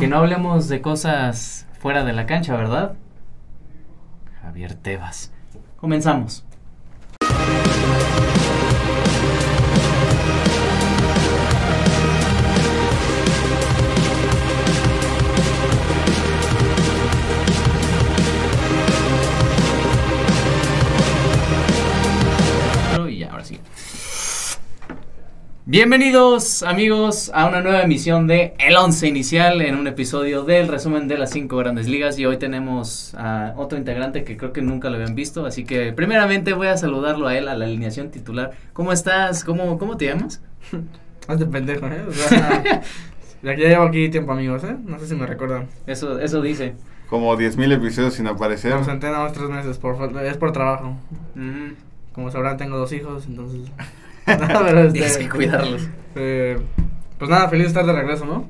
Que no hablemos de cosas fuera de la cancha, ¿verdad? Javier Tebas. Comenzamos. Bienvenidos amigos a una nueva emisión de El Once Inicial, en un episodio del resumen de las 5 grandes ligas, y hoy tenemos a otro integrante que creo que nunca lo habían visto, así que primeramente voy a saludarlo a él, a la alineación titular. ¿Cómo estás? ¿Cómo te llamas? No te pendejo, ¿eh? O sea, ya llevo aquí tiempo amigos, ¿eh? No sé si me recuerdan. Eso dice. Como 10,000 episodios sin aparecer. Nos entrenamos 3 meses, es por trabajo. Uh-huh. Como sabrán, tengo 2 hijos, entonces... No, tienes que cuidarlos. Pues nada, feliz de estar de regreso, ¿no?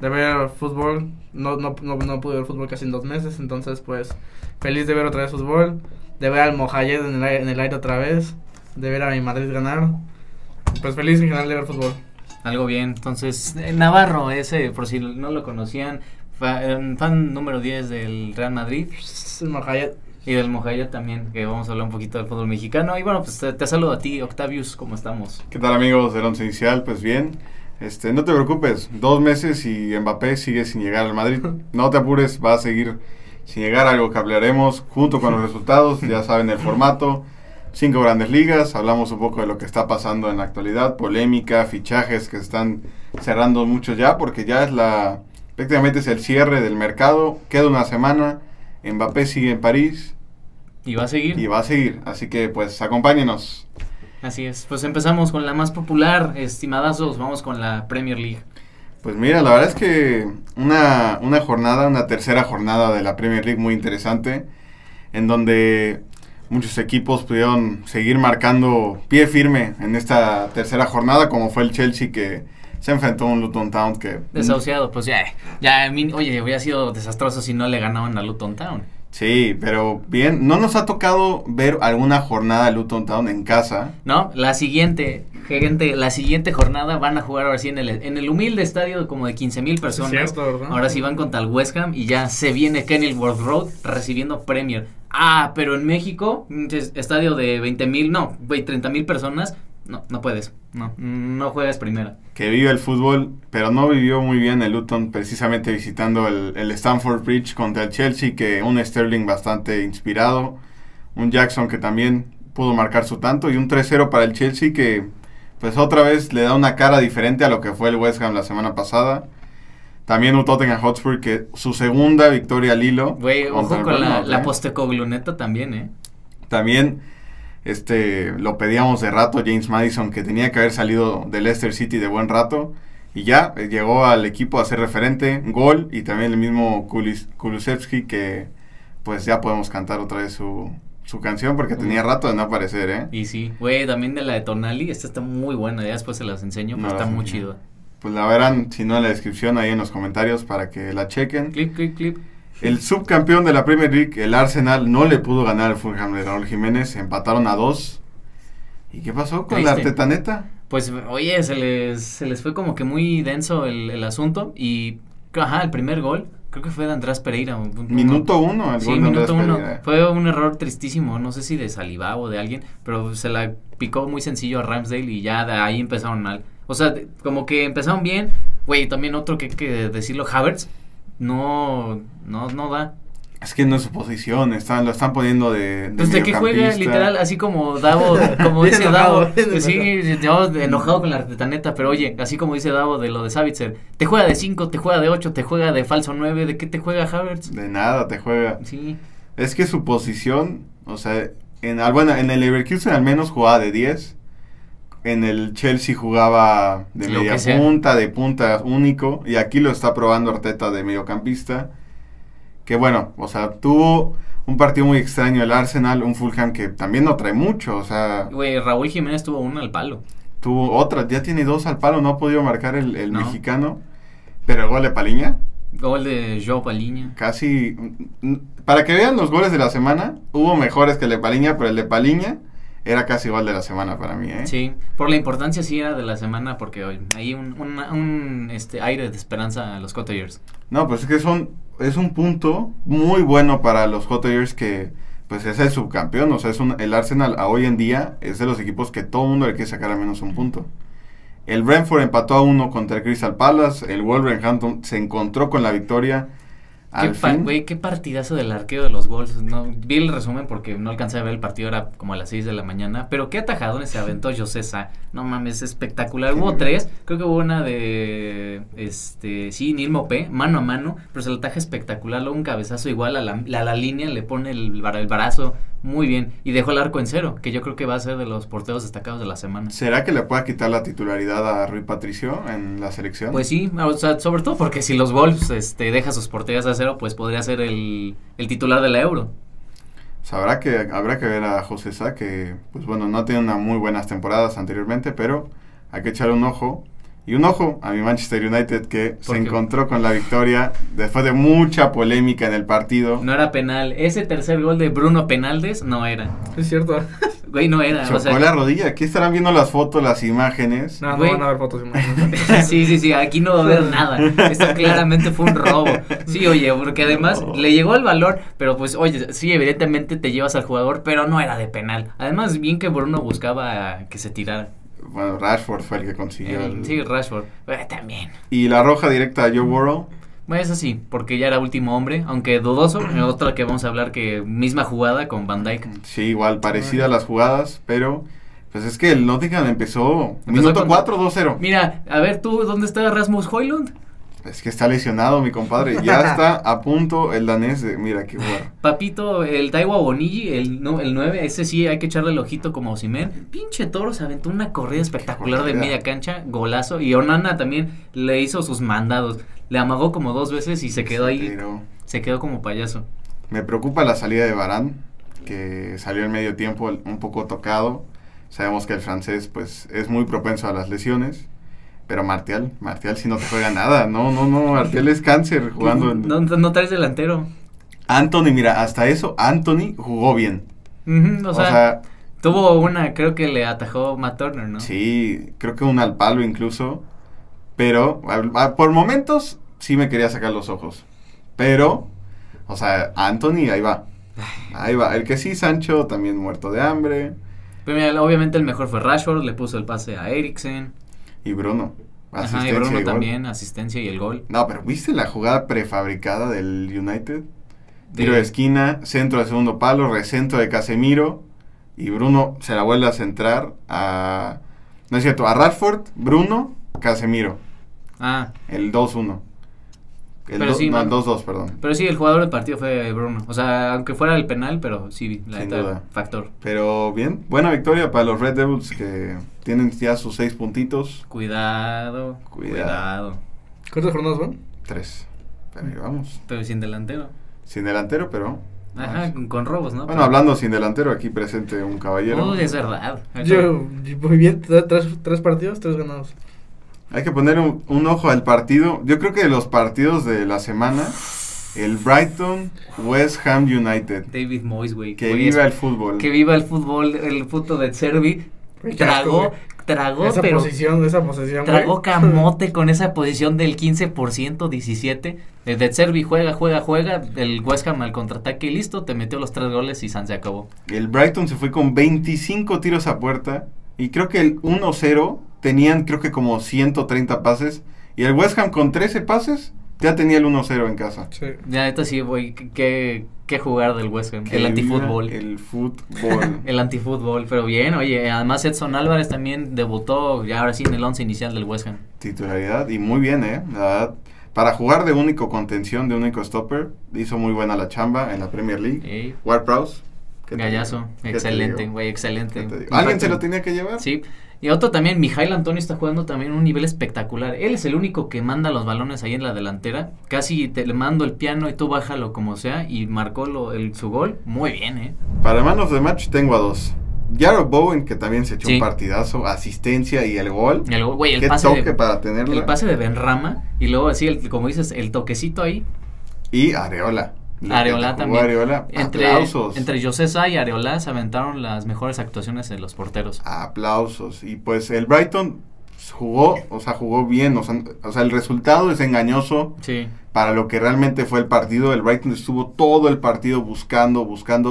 De ver fútbol. No pude ver fútbol casi en 2 meses. Entonces pues feliz de ver otra vez fútbol. De ver al Mojallet en el aire otra vez. De ver a mi Madrid ganar. Pues feliz en general de ver fútbol. Algo bien, entonces Navarro, ese por si no lo conocían, fan número 10 del Real Madrid. El Mojallet. Y del Mojallet también, que vamos a hablar un poquito del fútbol mexicano. Y bueno, pues te saludo a ti, Octavius, ¿cómo estamos? ¿Qué tal, amigos del Once Inicial? Pues bien, no te preocupes, 2 meses y Mbappé sigue sin llegar al Madrid. No te apures, va a seguir sin llegar, algo que hablaremos junto con los resultados. Ya saben el formato, 5 grandes ligas, hablamos un poco de lo que está pasando en la actualidad, polémica, fichajes que están cerrando mucho ya, porque ya prácticamente es el cierre del mercado, queda una semana. Mbappé sigue en París. Y va a seguir, así que pues acompáñenos. Así es, pues empezamos con la más popular, estimadazos, vamos con la Premier League. Pues mira, la verdad es que una tercera jornada de la Premier League muy interesante, en donde muchos equipos pudieron seguir marcando pie firme en esta tercera jornada, como fue el Chelsea que... se enfrentó a un Luton Town que... desahuciado, pues ya, hubiera sido desastroso si no le ganaban a Luton Town. Sí, pero bien, no nos ha tocado ver alguna jornada de Luton Town en casa. No, la siguiente jornada van a jugar ahora sí en el humilde estadio como de 15,000 personas. Cierto, ¿no? Ahora sí van contra el West Ham y ya se viene Kenilworth Road recibiendo Premier. Ah, pero en México, estadio de 30,000 personas... No puedes, no juegas primera. Que vive el fútbol, pero no vivió muy bien el Luton, precisamente visitando el Stamford Bridge contra el Chelsea, que un Sterling bastante inspirado, un Jackson que también pudo marcar su tanto, y un 3-0 para el Chelsea que pues otra vez le da una cara diferente a lo que fue el West Ham la semana pasada. También un Tottenham Hotspur que su segunda victoria al hilo. Güey, ojo con la Postecogluneta también, ¿eh? También... lo pedíamos de rato, James Maddison, que tenía que haber salido del Leicester City de buen rato, y ya llegó al equipo a ser referente, gol, y también el mismo Kulusevski, que pues ya podemos cantar otra vez su canción, porque tenía rato de no aparecer, ¿eh? Y sí, güey, también de la de Tonali, esta está muy buena, ya después se las enseño, pero no está muy chida. Pues la verán, si no en la descripción, ahí en los comentarios, para que la chequen. Clip. El subcampeón de la Premier League, el Arsenal, no le pudo ganar al Fulham de Raúl Jiménez, empataron a 2. ¿Y qué pasó con la artetaneta? Pues, oye, se les fue como que muy denso el asunto y, el primer gol, creo que fue de Andrés Pereira. Minuto 1 el gol de Andrés Pereira. Fue un error tristísimo, no sé si de Saliba o de alguien, pero se la picó muy sencillo a Ramsdale y ya de ahí empezaron mal. O sea, como que empezaron bien, güey, también otro que hay que decirlo, Havertz. No da. Es que no es su posición, lo están poniendo de desde que juega, literal, así como Davo, como dice Davo. Sí, enojado con la artetaneta, pero oye, así como dice Davo de lo de Savitzer, te juega de 5, te juega de 8, te juega de falso 9, ¿de qué te juega Havertz? De nada te juega. Sí. Es que su posición, o sea, en el Leverkusen al menos jugaba de 10, en el Chelsea jugaba de media punta, de punta único, y aquí lo está probando Arteta de mediocampista, que bueno, o sea, tuvo un partido muy extraño el Arsenal, un Fulham que también no trae mucho, o sea... Güey, Raúl Jiménez tuvo una al palo. Tuvo otra, ya tiene 2 al palo, no ha podido marcar el mexicano, pero el gol de Paulinha... Gol de João Paulinha. Casi, para que vean los goles de la semana, hubo mejores que el de Paulinha, pero el de Paulinha... era casi gol de la semana para mí, ¿eh? Sí, por la importancia sí era de la semana, porque hoy hay un aire de esperanza a los Cottagers. No, pues es que es un punto muy bueno para los Cottagers, que pues es el subcampeón. O sea, el Arsenal a hoy en día es de los equipos que todo mundo le quiere sacar al menos un punto. El Brentford empató a 1 contra el Crystal Palace, el Wolverhampton se encontró con la victoria. Qué partidazo del arquero de los Wolves. No vi el resumen porque no alcancé a ver el partido, era como a las 6 de la mañana, pero qué atajadones se aventó José Sá. No mames, espectacular. Sí, hubo tres, creo que hubo una de Neal Maupay, mano a mano, pero se le ataja espectacular, luego un cabezazo igual a la línea, le pone el brazo muy bien y dejó el arco en cero, que yo creo que va a ser de los porteros destacados de la semana. ¿Será que le pueda quitar la titularidad a Rui Patricio en la selección? Pues sí, o sea, sobre todo porque si los Wolves deja sus porterías a cero, pues podría ser el titular de la Euro. Pues habrá que ver a José Sá, que pues bueno, no ha tenido unas muy buenas temporadas anteriormente, pero hay que echar un ojo. Y un ojo a mi Manchester United, que se encontró con la victoria después de mucha polémica en el partido. No era penal. Ese tercer gol de Bruno Penaldes no era. Es cierto. Güey, no era. Chocó la rodilla. Aquí estarán viendo las fotos, las imágenes. No, güey, no van a ver fotos y imágenes. Sí. Aquí no va a haber nada. Esto claramente fue un robo. Sí, oye, porque además le llegó el valor. Pero pues, oye, sí, evidentemente te llevas al jugador, pero no era de penal. Además, bien que Bruno buscaba que se tirara. Bueno, Rashford fue el que consiguió. Sí, Rashford. También. Y la roja directa a Joe Burrow. Bueno, eso sí, porque ya era último hombre, aunque dudoso. Otra que vamos a hablar, que misma jugada con Van Dijk. Sí, igual, parecida a las jugadas, pero pues es que el Nottingham empezó minuto 4, 2-0. Mira, a ver tú, ¿dónde está Rasmus Højlund? Es que está lesionado, mi compadre. Ya está a punto el danés de... Mira, qué bueno. Papito, el Taiwo Awoniyi, el 9, ese sí hay que echarle el ojito como Osimhen. Pinche toro, se aventó una corrida espectacular de media cancha, golazo. Y Onana también le hizo sus mandados. Le amagó como dos veces y se quedó ahí. Se quedó como payaso. Me preocupa la salida de Varane, que salió en medio tiempo un poco tocado. Sabemos que el francés pues es muy propenso a las lesiones. Pero Martial si no te juega nada, no, Martial es cáncer jugando. No traes delantero. Anthony, mira, hasta eso, Anthony jugó bien. Uh-huh, o sea, tuvo una, creo que le atajó Matt Turner, ¿no? Sí, creo que un al palo incluso, pero por momentos sí me quería sacar los ojos. Pero, o sea, Anthony, ahí va. El que sí, Sancho, también muerto de hambre. Pero mira, obviamente el mejor fue Rashford, le puso el pase a Eriksen. Y Bruno, asistencia. Ajá, y Bruno también, asistencia y el gol. No, pero ¿viste la jugada prefabricada del United? Tiro de esquina, centro de segundo palo, recentro de Casemiro. Y Bruno se la vuelve a centrar a... No es cierto, a Rashford, Bruno, Casemiro. Ah. El 2-1. El 2-2, perdón. Pero sí, el jugador del partido fue Bruno. O sea, aunque fuera el penal, pero sí, la neta, factor. Pero bien, buena victoria para los Red Devils, que tienen ya sus 6 puntitos. Cuidado. ¿Cuántas jornadas van? 3. Pero ahí vamos. Pero sin delantero. Sin delantero, pero... Ajá, con robos, ¿no? Bueno, pero hablando sin delantero, aquí presente un caballero. Es verdad. Yo, muy bien, 3 partidos, 3 ganados. Hay que poner un ojo al partido. Yo creo que de los partidos de la semana, el Brighton West Ham United. David Moyes, güey. Que viva el fútbol. Que viva el fútbol. El puto de Servi tragó esa posesión, tragó camote con esa posición del 15%, 17%. El de Servi juega, el West Ham al contraataque y listo, te metió los 3 goles y se acabó. El Brighton se fue con 25 tiros a puerta y creo que el 1-0 tenían creo que como 130 pases, y el West Ham con 13 pases ya tenía el 1-0 en casa. Sí. Ya, esto sí, güey, qué jugar del West Ham, el antifútbol. El antifútbol, pero bien, oye, además Edson Álvarez también debutó, ya ahora sí, en el 11 inicial del West Ham. Titularidad, y muy bien, la verdad. Para jugar de único contención, de único stopper, hizo muy buena la chamba en la Premier League. Sí. Ward-Prowse. Gallazo, excelente, güey, excelente. ¿Alguien se lo tenía que llevar? Sí. Y otro también, Mijail Antonio está jugando también un nivel espectacular. Él es el único que manda los balones ahí en la delantera. Casi le mando el piano y tú bájalo como sea. Y marcó su gol. Muy bien, ¿eh? Para manos de match tengo a 2. Jarrod Bowen, que también se echó un partidazo, asistencia y el gol. El gol, güey, el pase para tenerla. El pase de Benrahma. Y luego, así, como dices, el toquecito ahí. Y Areola. Areola también. Areola, aplausos. Entre José Sá y Areola se aventaron las mejores actuaciones de los porteros. Aplausos. Y pues el Brighton jugó bien. O sea, el resultado es engañoso. Sí. Para lo que realmente fue el partido, el Brighton estuvo todo el partido buscando,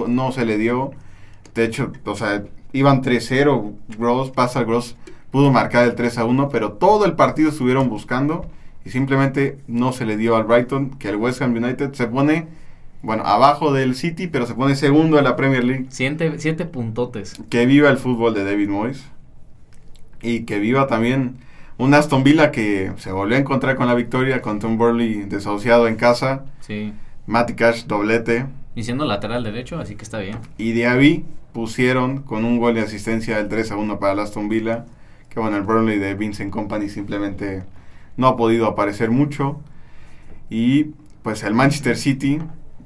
no se le dio. De hecho, o sea, iban 3-0, Gross pudo marcar el 3-1, pero todo el partido estuvieron buscando y simplemente no se le dio al Brighton, que el West Ham United se pone, bueno, abajo del City, pero se pone segundo en la Premier League. 7 puntotes. Que viva el fútbol de David Moyes y que viva también un Aston Villa que se volvió a encontrar con la victoria contra un Burnley desahuciado en casa. Sí. Matty Cash, doblete. Y siendo lateral derecho, así que está bien. Y Diaby pusieron con un gol de asistencia del 3-1 para el Aston Villa. Que bueno, el Burnley de Vincent Kompany simplemente no ha podido aparecer mucho. Y pues el Manchester City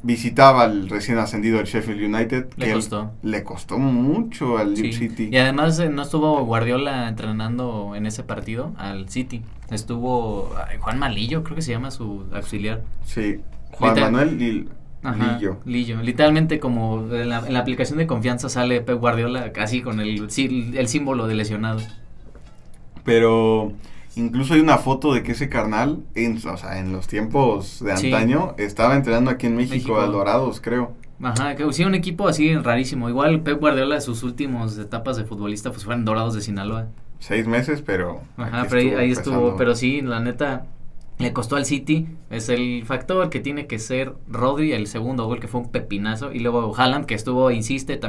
visitaba al recién ascendido el Sheffield United. Le costó mucho al City. Y además no estuvo Guardiola entrenando en ese partido al City. Estuvo Juan Malillo, creo que se llama su auxiliar. Sí, Juan Manuel Lillo. Literalmente como en la aplicación de confianza sale Pep Guardiola casi con el símbolo de lesionado. Pero incluso hay una foto de que ese carnal, en los tiempos de antaño, estaba entrenando aquí en México. Al Dorados, creo. Ajá, que sí, un equipo así rarísimo. Igual Pep Guardiola, sus últimas etapas de futbolista, pues fueron Dorados de Sinaloa. 6 meses, pero... Ajá, pero ahí estuvo, pero sí, la neta... Le costó al City, es el factor que tiene que ser Rodri, el segundo gol que fue un pepinazo, y luego Haaland que insiste,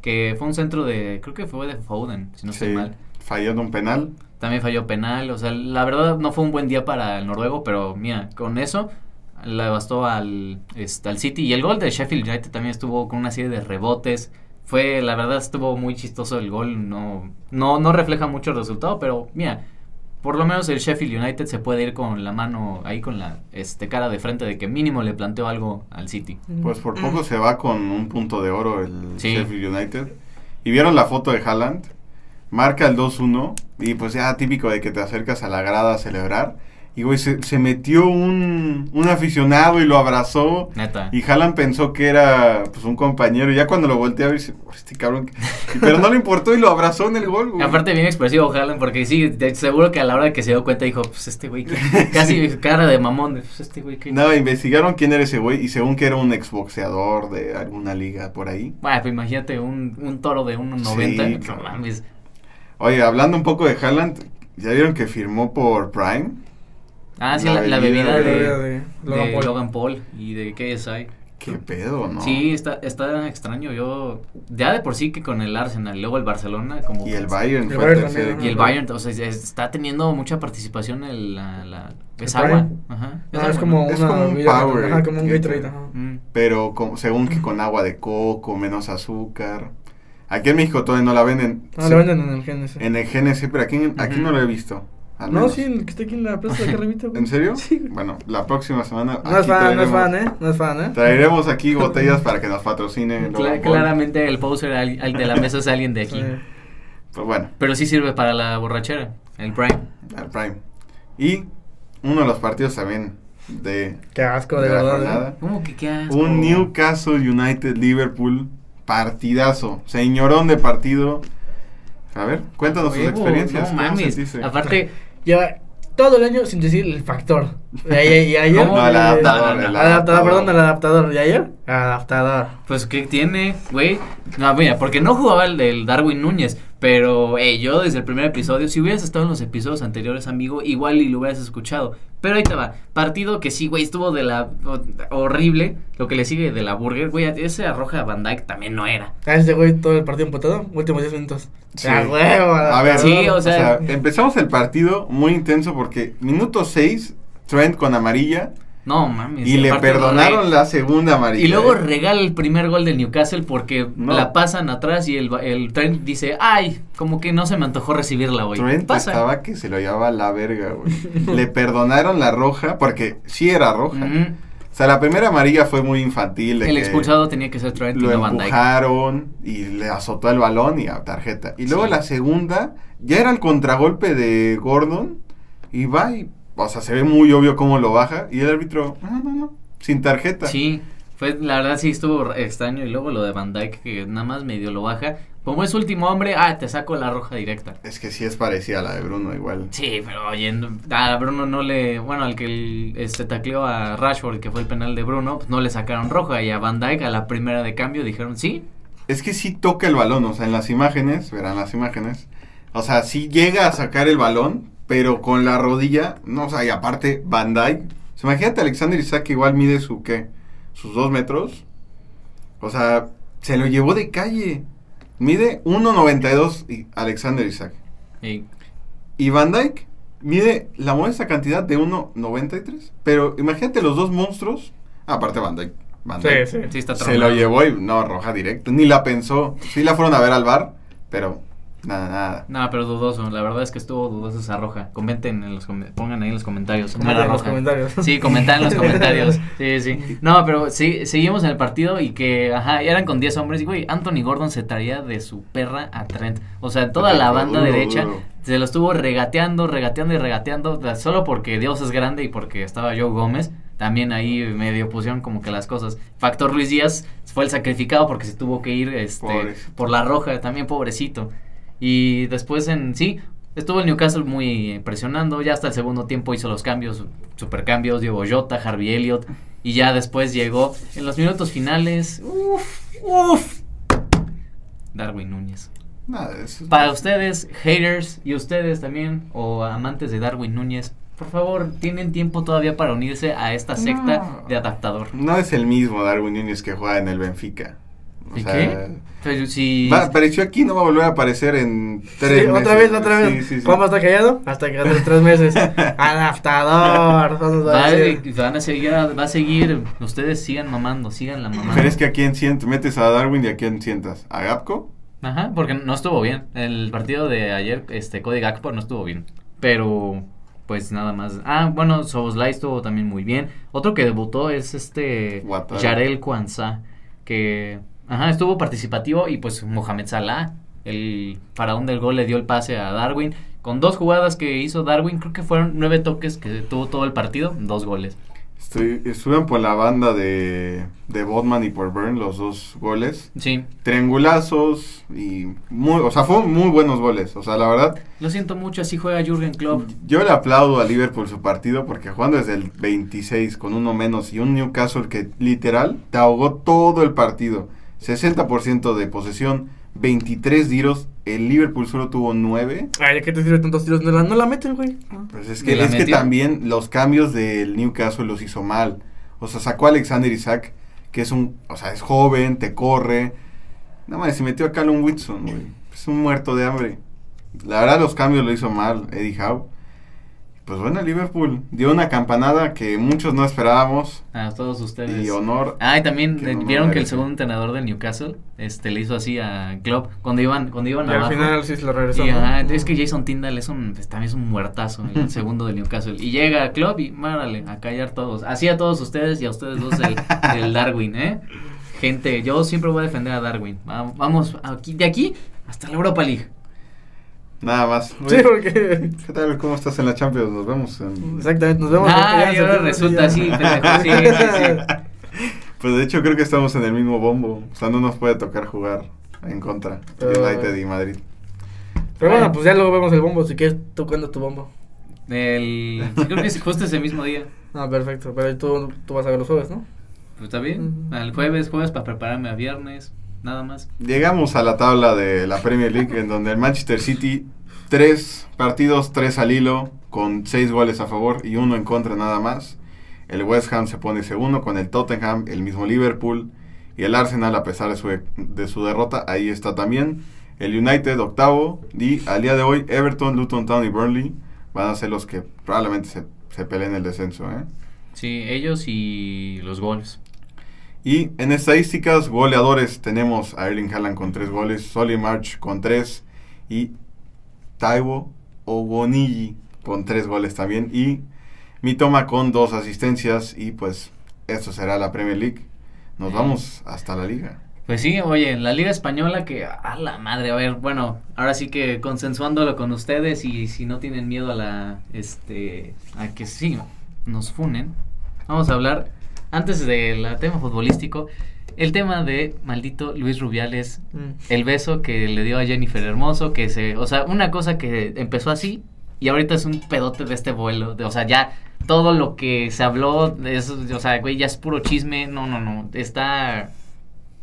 que fue un centro creo que fue de Foden, si no estoy mal. Falló de un penal. También falló penal, o sea, la verdad no fue un buen día para el noruego, pero mira, con eso le bastó al City, y el gol de Sheffield United también estuvo con una serie de rebotes. La verdad estuvo muy chistoso el gol, no refleja mucho el resultado, pero mira... Por lo menos el Sheffield United se puede ir con la mano ahí con la cara de frente de que mínimo le planteó algo al City. Pues por poco se va con un punto de oro el Sheffield United. Y vieron la foto de Haaland, marca el 2-1 y pues ya típico de que te acercas a la grada a celebrar. Y güey, se metió un aficionado y lo abrazó. Neta. Y Haaland pensó que era pues un compañero. Y ya cuando lo volteé a ver, dice, este cabrón. Pero no le importó y lo abrazó en el gol, güey. Aparte bien expresivo Haaland, porque sí, seguro que a la hora que se dio cuenta dijo, pues este güey, casi cara de mamón. Pues este güey. No, investigaron quién era ese güey y según que era un exboxeador de alguna liga por ahí. Bueno, pues imagínate un toro de 1.90. Sí, no mames. Oye, hablando un poco de Haaland, ¿ya vieron que firmó por Prime? Ah, sí, la bebida de Logan Paul y de KSI. Qué pedo, ¿no? Sí, está extraño. Yo, ya de por sí que con el Arsenal, luego el Barcelona. Como y el Bayern. Y el Bayern, o sea, está teniendo mucha participación en es agua. Ajá. Es como un power. Ajá, como un Gatorade. Pero según que con agua de coco, menos azúcar. Aquí en México todavía no la venden. No, la venden en el GNC. En el GNC, pero aquí no la he visto. No, sí, el que está aquí en la plaza de acá arribita. ¿En serio? Sí. Bueno, la próxima semana. No es fan, ¿eh? Traeremos aquí botellas para que nos patrocine. Claramente el poser al de la mesa es alguien de aquí. Sí. Pues bueno. Pero sí sirve para la borrachera, el Prime. El Prime. Y uno de los partidos también de... Qué asco, de verdad. ¿Cómo que qué asco? Un Newcastle United-Liverpool partidazo. Señorón de partido. A ver, cuéntanos tus experiencias. No mames, aparte, lleva todo el año sin decir el factor. ¿Y ayer? No, el adaptador. El adaptador. ¿Y ayer? Adaptador. Pues, ¿qué tiene, güey? No, mira, porque no jugaba el Darwin Núñez, pero yo desde el primer episodio, si hubieras estado en los episodios anteriores, amigo, igual y lo hubieras escuchado. Pero ahí te va, partido que sí, güey, estuvo de la horrible, lo que le sigue de la burger, güey, ese arroja a Van Dijk también no era. Ese güey todo el partido empotado, últimos 10 minutos. Sí. A ver, sí, o sea, empezamos el partido muy intenso porque minuto 6, Trent con amarilla. No mames. Y le perdonaron la segunda amarilla. Y luego regala el primer gol del Newcastle porque la pasan atrás y el Trent dice, ay, como que no se me antojó recibirla hoy. Trent estaba que se lo llevaba la verga, güey. Le perdonaron la roja porque sí era roja. Mm-hmm. O sea, la primera amarilla fue muy infantil. El expulsado tenía que ser Trent. Lo empujaron y le azotó el balón y a tarjeta. Y luego la segunda ya era el contragolpe de Gordon y va y... O sea, se ve muy obvio cómo lo baja. Y el árbitro, no. sin tarjeta. Sí, pues la verdad sí estuvo extraño. Y luego lo de Van Dijk, que nada más medio lo baja. Como es último hombre, te saco la roja directa. Es que sí es parecida a la de Bruno igual. Sí, pero oye, a Bruno no le... Bueno, al que tacleó a Rashford, que fue el penal de Bruno, pues no le sacaron roja. Y a Van Dijk a la primera de cambio dijeron sí. Es que sí toca el balón, o sea, en las imágenes, verán las imágenes. O sea, sí llega a sacar el balón, pero con la rodilla, no, o sea, y aparte Van Dijk. O sea, imagínate Alexander Isaac, igual mide su, ¿qué? Sus 2 metros. O sea, se lo llevó de calle. Mide 1.92 y Alexander Isaac. Sí. Y Van Dijk mide la modesta cantidad de 1.93. Pero imagínate los dos monstruos. Aparte Van Dijk. Sí, sí. Sí está se lo llevó y no, roja directa. Ni la pensó. Sí la fueron a ver al VAR, pero nada. No, pero dudoso. La verdad es que estuvo dudoso esa roja. Comenten en los pongan ahí en los comentarios. Sí, comentan en los comentarios. Sí, sí. No, pero sí, seguimos en el partido y que, eran con 10 hombres. Y güey, Anthony Gordon se traía de su perra a Trent. O sea, toda la banda derecha se lo estuvo regateando. Solo porque Dios es grande y porque estaba Joe Gómez. También ahí medio pusieron como que las cosas. Factor Luis Díaz fue el sacrificado porque se tuvo que ir por la roja, también pobrecito. Y después estuvo el Newcastle muy presionando. Ya hasta el segundo tiempo hizo los cambios, supercambios, Diego Jota, Harvey Elliott. Y ya después llegó en los minutos finales. Darwin Núñez. Para ustedes, haters, y ustedes también, o amantes de Darwin Núñez, por favor, tienen tiempo todavía para unirse a esta secta de adaptador. No es el mismo Darwin Núñez que juega en el Benfica. O sea, ¿qué? Pero si... apareció aquí, no va a volver a aparecer en 3 meses. Otra vez. Sí, sí, ¿cómo está callado? Hasta que hace 3 meses. Adaptador. Va a seguir. Ustedes sigan mamando. Pero es que a quién metes a Darwin y a quién sientas. ¿A Gakpo? Ajá, porque no estuvo bien. El partido de ayer, Cody Gakpo no estuvo bien. Pero... pues nada más. Bueno, Szoboszlai estuvo también muy bien. Otro que debutó es Yarel Kwanzaa, que estuvo participativo. Y pues Mohamed Salah, el faraón del gol, le dio el pase a Darwin. Con 2 jugadas que hizo Darwin, creo que fueron 9 toques que tuvo todo el partido, 2 goles. Estuvieron por la banda de Bodman y por Byrne, los 2 goles. Sí. Triangulazos y fueron muy buenos goles, o sea, la verdad. Lo siento mucho, así juega Jürgen Klopp. Yo le aplaudo a Liverpool su partido porque jugando desde el 26 con 1 menos y un Newcastle que literal te ahogó todo el partido. 60% de posesión, 23 tiros, el Liverpool solo tuvo 9. Ay, ¿qué te sirve tantos tiros? No la meten, güey. Pues es que también los cambios del Newcastle los hizo mal. O sea, sacó a Alexander Isaac, que es joven, te corre. Nada más, se metió a Callum Wilson, güey. Es un muerto de hambre. La verdad, los cambios lo hizo mal Eddie Howe. Pues bueno, Liverpool dio una campanada que muchos no esperábamos. A todos ustedes. Y honor. Y también vieron que el segundo entrenador del Newcastle le hizo así a Klopp cuando iban abajo. Y al final sí se lo regresó. Es que Jason Tindall también es un muertazo, el segundo del Newcastle. Y llega Klopp y márale, a callar todos. Así a todos ustedes y a ustedes dos el Darwin, gente, yo siempre voy a defender a Darwin. Vamos, de aquí hasta la Europa League. Nada más. Sí, porque... ¿Qué tal? ¿Cómo estás en la Champions? Nos vemos en... Exactamente, nos vemos. Y ahora resulta así. Sí. Pues de hecho creo que estamos en el mismo bombo. O sea, no nos puede tocar jugar en contra United y Madrid. Pero bueno, pues ya luego vemos el bombo. Si quieres, tú cuentas tu bombo. Creo que es justo ese mismo día. Perfecto. Pero tú vas a ver los jueves, ¿no? Pues está bien. El jueves para prepararme a viernes. Nada más. Llegamos a la tabla de la Premier League en donde el Manchester City 3 partidos, 3 al hilo con 6 goles a favor y 1 en contra nada más. El West Ham se pone segundo con el Tottenham, el mismo Liverpool y el Arsenal a pesar de su derrota. Ahí está también el United octavo y al día de hoy Everton, Luton Town y Burnley van a ser los que probablemente se peleen el descenso. Sí, ellos y los goles. Y en estadísticas, goleadores, tenemos a Erling Haaland con 3 goles, Solly March con 3 y Taiwo Ogbonnigi con 3 goles también y Mitoma con 2 asistencias y pues esto será la Premier League. Nos vamos hasta la Liga. Pues sí, oye, la Liga Española que, a la madre, a ver, bueno, ahora sí que consensuándolo con ustedes y si no tienen miedo a que sí nos funen, vamos a hablar... antes del tema futbolístico, el tema de maldito Luis Rubiales, el beso que le dio a Jennifer Hermoso, que se, o sea, una cosa que empezó así y ahorita es un pedote de este vuelo, de, o sea, ya todo lo que se habló, es, o sea, güey, ya es puro chisme, no, está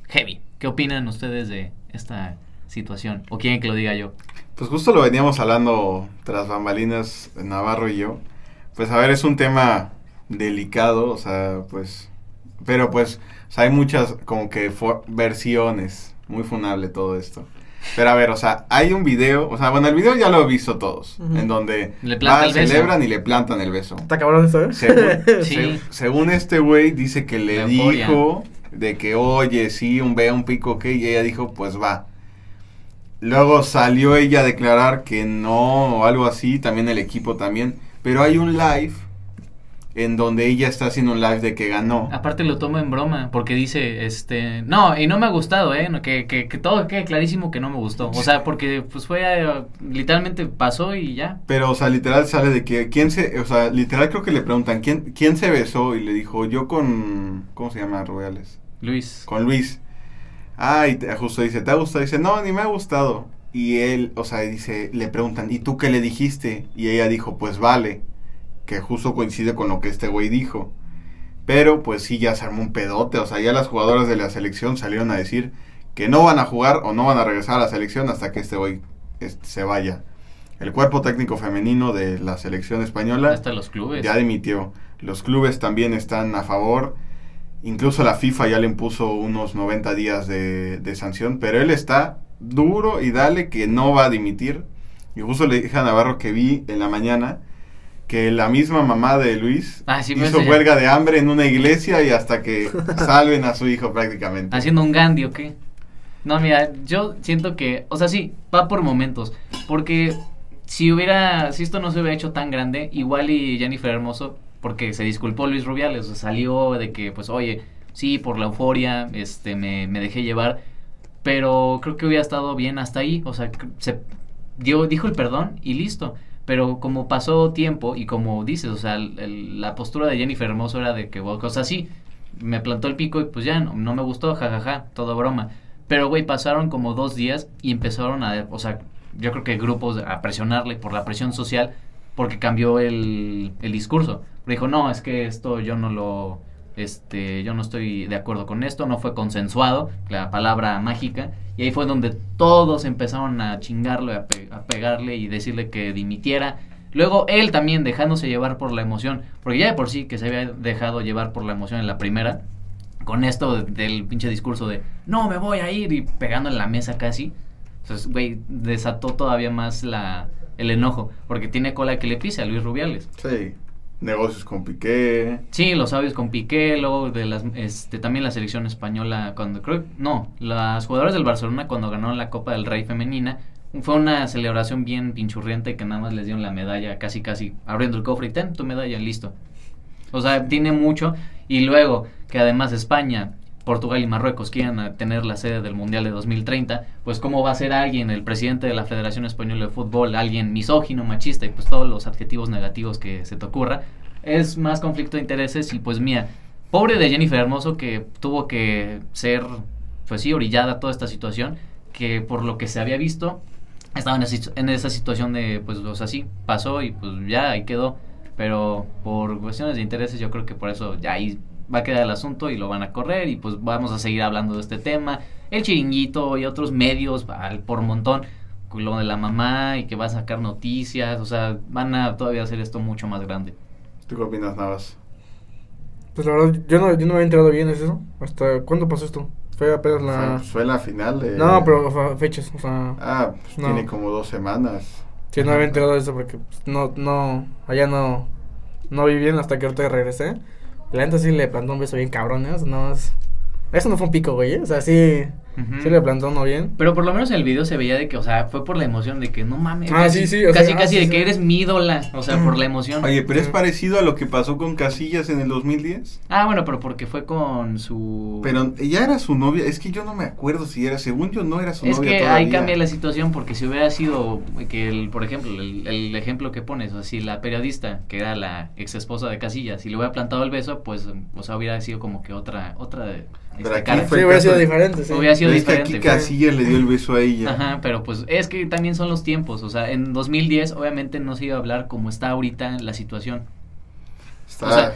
heavy. ¿Qué opinan ustedes de esta situación? ¿O quieren que lo diga yo? Pues justo lo veníamos hablando tras bambalinas, Navarro y yo. Pues a ver, es un tema delicado, o sea, pues... Pero pues, o sea, hay muchas como que versiones, muy funable todo esto. Pero a ver, o sea, hay un video, o sea, bueno, el video ya lo he visto todos, en donde celebran y le plantan el beso. ¿Está cabrón esto, eh? Según este güey, dice que le dijo de que, oye, sí, un pico, ¿qué? Y ella dijo, pues va. Luego salió ella a declarar que no, o algo así, también el equipo también. Pero hay un live en donde ella está haciendo un live de que ganó. Aparte lo toma en broma, porque dice, no, y no me ha gustado, que todo quede clarísimo que no me gustó. O sea, porque pues fue, literalmente pasó y ya. Pero, o sea, literal sale de que, o sea, literal creo que le preguntan, ¿quién se besó? Y le dijo, yo con, ¿cómo se llama? Rubiales. Luis. Con Luis. Ah, y justo dice, ¿te ha gustado? Dice, no, ni me ha gustado. Y él, o sea, dice, le preguntan, ¿y tú qué le dijiste? Y ella dijo, pues vale. Que justo coincide con lo que este güey dijo. Pero pues sí, ya se armó un pedote. O sea, ya las jugadoras de la selección salieron a decir que no van a jugar o no van a regresar a la selección hasta que este güey se vaya. El cuerpo técnico femenino de la selección española, hasta los clubes, ya dimitió. Los clubes también están a favor. Incluso la FIFA ya le impuso unos 90 días de sanción. Pero él está duro y dale que no va a dimitir. Y justo le dije a Navarro que vi en la mañana que la misma mamá de Luis hizo huelga de hambre en una iglesia y hasta que salven a su hijo prácticamente. ¿Haciendo un Gandhi o qué? No, mira, yo siento que, o sea, sí, va por momentos, porque si esto no se hubiera hecho tan grande, igual y Jennifer Hermoso, porque se disculpó Luis Rubiales, o sea, salió de que, pues, oye, sí, por la euforia, me dejé llevar, pero creo que hubiera estado bien hasta ahí, o sea, dijo el perdón y listo. Pero como pasó tiempo y como dices, o sea, la postura de Jennifer Hermoso era de que, o sea, sí, me plantó el pico y pues ya no me gustó, jajaja, todo broma. Pero, güey, pasaron como 2 días y empezaron a, o sea, yo creo que grupos a presionarle por la presión social porque cambió el discurso. Pero dijo, no, es que esto yo no lo, yo no estoy de acuerdo con esto, no fue consensuado, la palabra mágica. Y ahí fue donde todos empezaron a chingarlo, a pegarle y decirle que dimitiera. Luego él también dejándose llevar por la emoción, porque ya de por sí que se había dejado llevar por la emoción en la primera, con esto del pinche discurso de no me voy a ir y pegando en la mesa casi. Entonces, güey, desató todavía más el enojo, porque tiene cola que le pise a Luis Rubiales. Sí. Negocios con Piqué. Sí, los audios con Piqué, luego de también la selección española cuando las jugadoras del Barcelona cuando ganaron la Copa del Rey femenina, fue una celebración bien pinchurriente que nada más les dieron la medalla casi abriendo el cofre y ten tu medalla, listo. O sea, tiene mucho y luego que además España, Portugal y Marruecos quieran tener la sede del Mundial de 2030, pues cómo va a ser alguien, el presidente de la Federación Española de Fútbol, alguien misógino, machista y pues todos los adjetivos negativos que se te ocurra, es más conflicto de intereses y pues mía, pobre de Jennifer Hermoso que tuvo que ser, pues sí, orillada a toda esta situación, que por lo que se había visto, estaba en esa situación de, pues o sea, sí, pasó y pues ya ahí quedó, pero por cuestiones de intereses yo creo que por eso ya ahí va a quedar el asunto y lo van a correr y pues vamos a seguir hablando de este tema. El Chiringuito y otros medios por montón, lo de la mamá y que va a sacar noticias, o sea, van a todavía hacer esto mucho más grande. ¿Tú qué opinas, Navas? Pues la verdad, yo no me había enterado bien, ¿es eso? ¿Hasta cuándo pasó esto? Fue apenas fue la final de... No, pero o sea, fechas, o sea... Ah, pues no. Tiene como 2 semanas. Sí, no había enterado de eso porque pues, allá no vi bien hasta que ahorita regresé. La neta sí le plantó un beso bien cabrón, ¿eh? O sea, eso no fue un pico, güey, ¿eh? O sea, sí... Sí le plantó uno bien. Pero por lo menos en el video se veía de que, o sea, fue por la emoción de que no mames. Ah, casi, sí, sí. O casi, sea, casi sí, de sí, que eres mi ídola. O sea, por la emoción. Oye, pero es parecido a lo que pasó con Casillas en el 2010. Ah, bueno, pero porque fue con su... Pero ella era su novia. Es que yo no me acuerdo si era, según yo no era su novia todavía. Es que ahí cambia la situación, porque si hubiera sido que el, por ejemplo, el ejemplo que pones, o sea, si la periodista, que era la ex esposa de Casillas, si le hubiera plantado el beso, pues, o sea, hubiera sido como que otra de... Pero aquí hubiera sido diferente, sí. Hubiera sido diferente. Es que aquí Casillas le dio el beso a ella. Ajá, pero pues es que también son los tiempos. O sea, en 2010 obviamente no se iba a hablar como está ahorita la situación. Está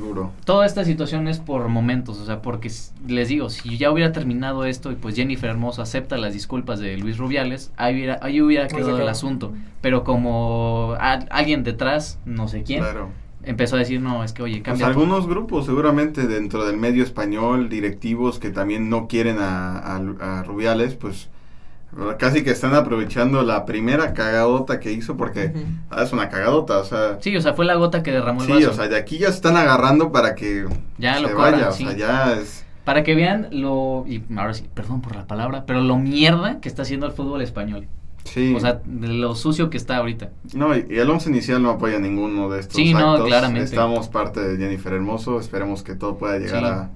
duro. Toda esta situación es por momentos, o sea, porque les digo, si ya hubiera terminado esto y pues Jennifer Hermoso acepta las disculpas de Luis Rubiales, ahí hubiera quedado el asunto. Pero como alguien detrás, no sé quién. Claro. Empezó a decir, no, es que oye, cambia. Pues algunos grupos seguramente dentro del medio español, directivos que también no quieren a Rubiales, pues casi que están aprovechando la primera cagadota que hizo, porque es una cagadota, o sea. Sí, o sea, fue la gota que derramó el vaso. Sí, o sea, de aquí ya se están agarrando para que ya lo corran, vaya, sí. O sea, ya es... Para que vean lo, y ahora sí, perdón por la palabra, pero lo mierda que está haciendo el fútbol español. Sí. O sea, lo sucio que está ahorita. No, y el Once Inicial no apoya ninguno de estos actos. No, claramente. Estamos parte de Jennifer Hermoso, esperemos que todo pueda llegar a...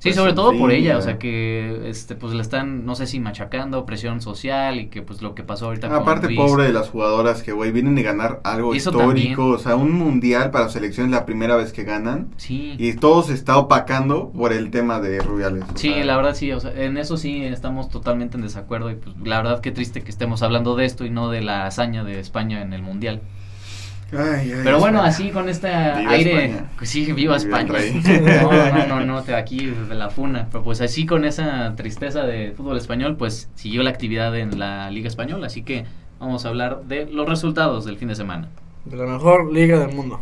Sí, pues sobre todo por ella, o sea, que pues la están, no sé si machacando, presión social, y que pues lo que pasó ahorita con aparte Luis, pobre de las jugadoras que, güey, vienen de ganar algo histórico, también. O sea, un mundial para selecciones, la primera vez que ganan, sí, y todo se está opacando por el tema de Rubiales. Sí, sea, la verdad sí, o sea, en eso sí estamos totalmente en desacuerdo, y pues la verdad qué triste que estemos hablando de esto y no de la hazaña de España en el mundial. Ay, pero bueno, España. Así con este viva aire, pues, sí, viva España. No, aquí de la funa. Pero pues así con esa tristeza de fútbol español, pues siguió la actividad en la Liga Española. Así que vamos a hablar de los resultados del fin de semana. De la mejor liga del mundo.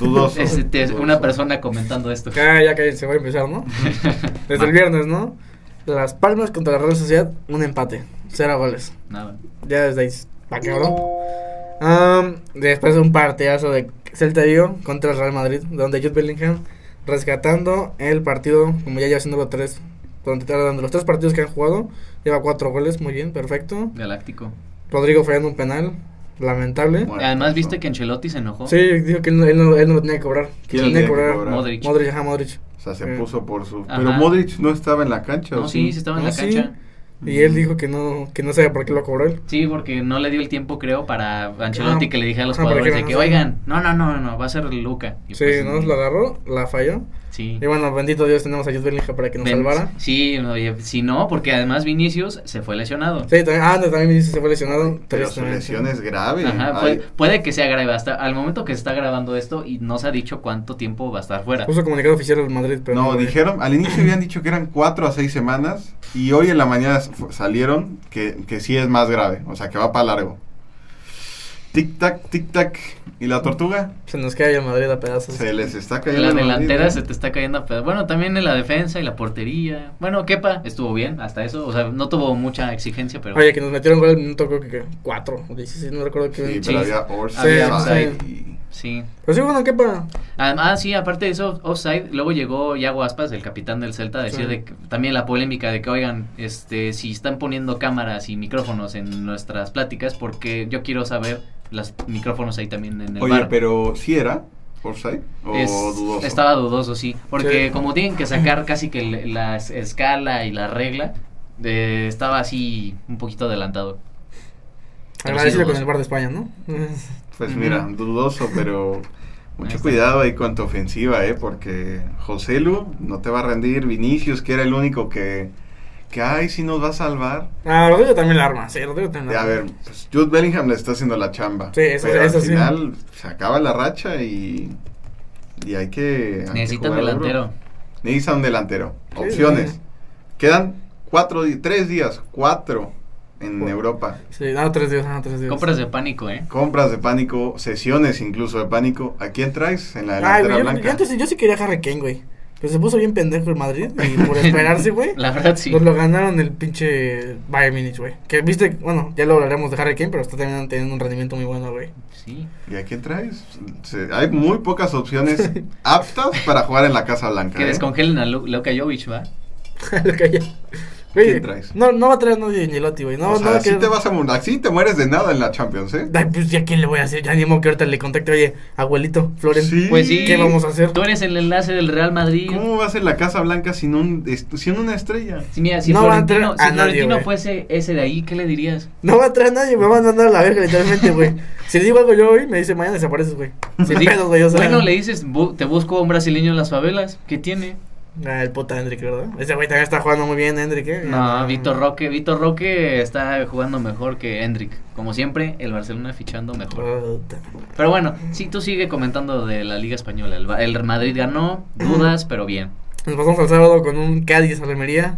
Dudoso. Dudoso. Una persona comentando esto. Ya que se va a empezar, ¿no? Desde el viernes, ¿no? Las Palmas contra la Real Sociedad, un empate, 0 goles. Nada. Ya desde ahí, ¿pa' qué, bro? Después un partidazo de Celta Vigo contra el Real Madrid, donde Jude Bellingham rescatando el partido, como ya lleva siendo 3, donde los 3 partidos que han jugado lleva 4 goles, muy bien, perfecto. Galáctico. Rodrigo fallando un penal lamentable. Bueno, además viste que Ancelotti se enojó. Sí, dijo que él no tenía que cobrar. ¿Quién tenía que cobrar? Modric. O sea, se puso por su... Ajá. Pero Modric no estaba en la cancha. No, sí, sí estaba en la cancha. Sí. Y él dijo que no sabía por qué lo cobró él. Sí, porque no le dio el tiempo, creo, para Ancelotti, que le dije a los jugadores de que, oigan, no, va a ser Luca. Y sí, pues, lo agarró, la falló. Sí. Y bueno, bendito Dios, tenemos a Jude Bellingham para que nos salvara. Sí, no, porque además Vinicius se fue lesionado. Sí, también Vinicius se fue lesionado. Pero su lesión es grave. Ajá, puede que sea grave. Hasta al momento que se está grabando esto y no se ha dicho cuánto tiempo va a estar fuera. Puso comunicado oficial del Madrid. Pero no, dijeron, al inicio habían dicho que eran 4 a 6 semanas y hoy en la mañana salieron que sí es más grave, o sea, que va para largo. Tic-tac. ¿Y la tortuga? Se nos cae el Madrid a pedazos. Se les está cayendo. La delantera Madrid, se te está cayendo a pedazos. Bueno, también en la defensa y la portería. Bueno, Kepa estuvo bien hasta eso. O sea, no tuvo mucha exigencia, pero... Oye, que nos metieron gol en el minuto, creo que 4 o 16, no recuerdo qué. Sí, pero había offside. Sí. Pero sí, bueno, Kepa. Sí, aparte de eso, offside, luego llegó Iago Aspas, el capitán del Celta, a decir de que, también la polémica de que, oigan, si están poniendo cámaras y micrófonos en nuestras pláticas, porque yo quiero saber los micrófonos ahí también en el bar. Oye, pero ¿sí era offside o dudoso? Estaba dudoso, sí, porque como tienen que sacar casi que la escala y la regla, estaba así un poquito adelantado. Agradecido con el bar de España, ¿no? Pues mira, dudoso, pero mucho cuidado ahí con tu ofensiva, porque Joselu no te va a rendir, Vinicius, que era el único que si nos va a salvar. Rodrigo también la arma, Rodrigo también la arma. A ver, pues Jude Bellingham le está haciendo la chamba. Sí, eso al final se acaba la racha y hay que... Necesita un delantero. Necesita un delantero. Opciones. Sí. Quedan 3 días en Europa. Sí, 3 días. Compras de pánico, Compras de pánico, sesiones incluso de pánico. ¿A quién traes en la delantera blanca? Yo sí quería Harry Kane, güey. Pero se puso bien pendejo el Madrid, y por esperarse, güey. La verdad, sí. Pues lo ganaron el pinche Bayern Múnich, güey. Que viste, bueno, ya lo hablaremos de Harry Kane, pero está también teniendo un rendimiento muy bueno, güey. Sí. ¿Y a qué traes? Hay muy pocas opciones aptas para jugar en la Casa Blanca. Que descongelen a Luka Jovic, ¿va? Lo que haya. Wey, ¿quién traes? No va a traer nadie de Ancelotti, güey. No, o sea, no así te vas a mudar. Así te mueres de nada en la Champions, ¿eh? Ay, pues ya, ¿quién le voy a hacer? Ya ni modo que ahorita le contacte. Oye, abuelito, Florent, sí. Pues sí. ¿Qué vamos a hacer? Tú eres el enlace del Real Madrid. ¿Cómo va a ser la Casa Blanca sin una estrella? Sí, mira, si no Florentino, si Florentino nadie, fuese ese de ahí, ¿qué le dirías? No va a traer a nadie, me van a mandar a la verga, literalmente, güey. Si le digo algo yo hoy, me dice, mañana desapareces, güey. Bueno, le dices, te busco a un brasileño en las favelas, ¿qué tiene? Ah, el puta Endrick, ¿verdad? Ese güey también está jugando muy bien, Endrick, ¿eh? No, Vitor Roque está jugando mejor que Endrick. Como siempre, el Barcelona fichando mejor. Pero bueno, sí, tú sigue comentando de la Liga Española. El Madrid ganó, dudas, pero bien. Nos pasamos al sábado con un Cádiz a Almería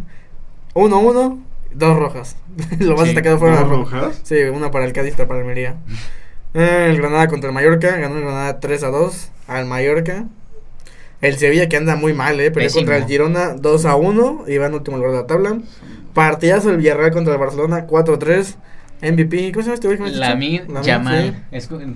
1-1, dos rojas. Lo más destacado fueron las rojas. Sí, una para el Cádiz, otra para Almería. El Granada contra el Mallorca, ganó el Granada 3-2 al Mallorca. El Sevilla, que anda muy mal, pero contra el Girona 2-1 y va en último lugar de la tabla. Partidazo el Villarreal contra el Barcelona 4-3. MVP, ¿cómo se llama este güey? Lamine Yamal.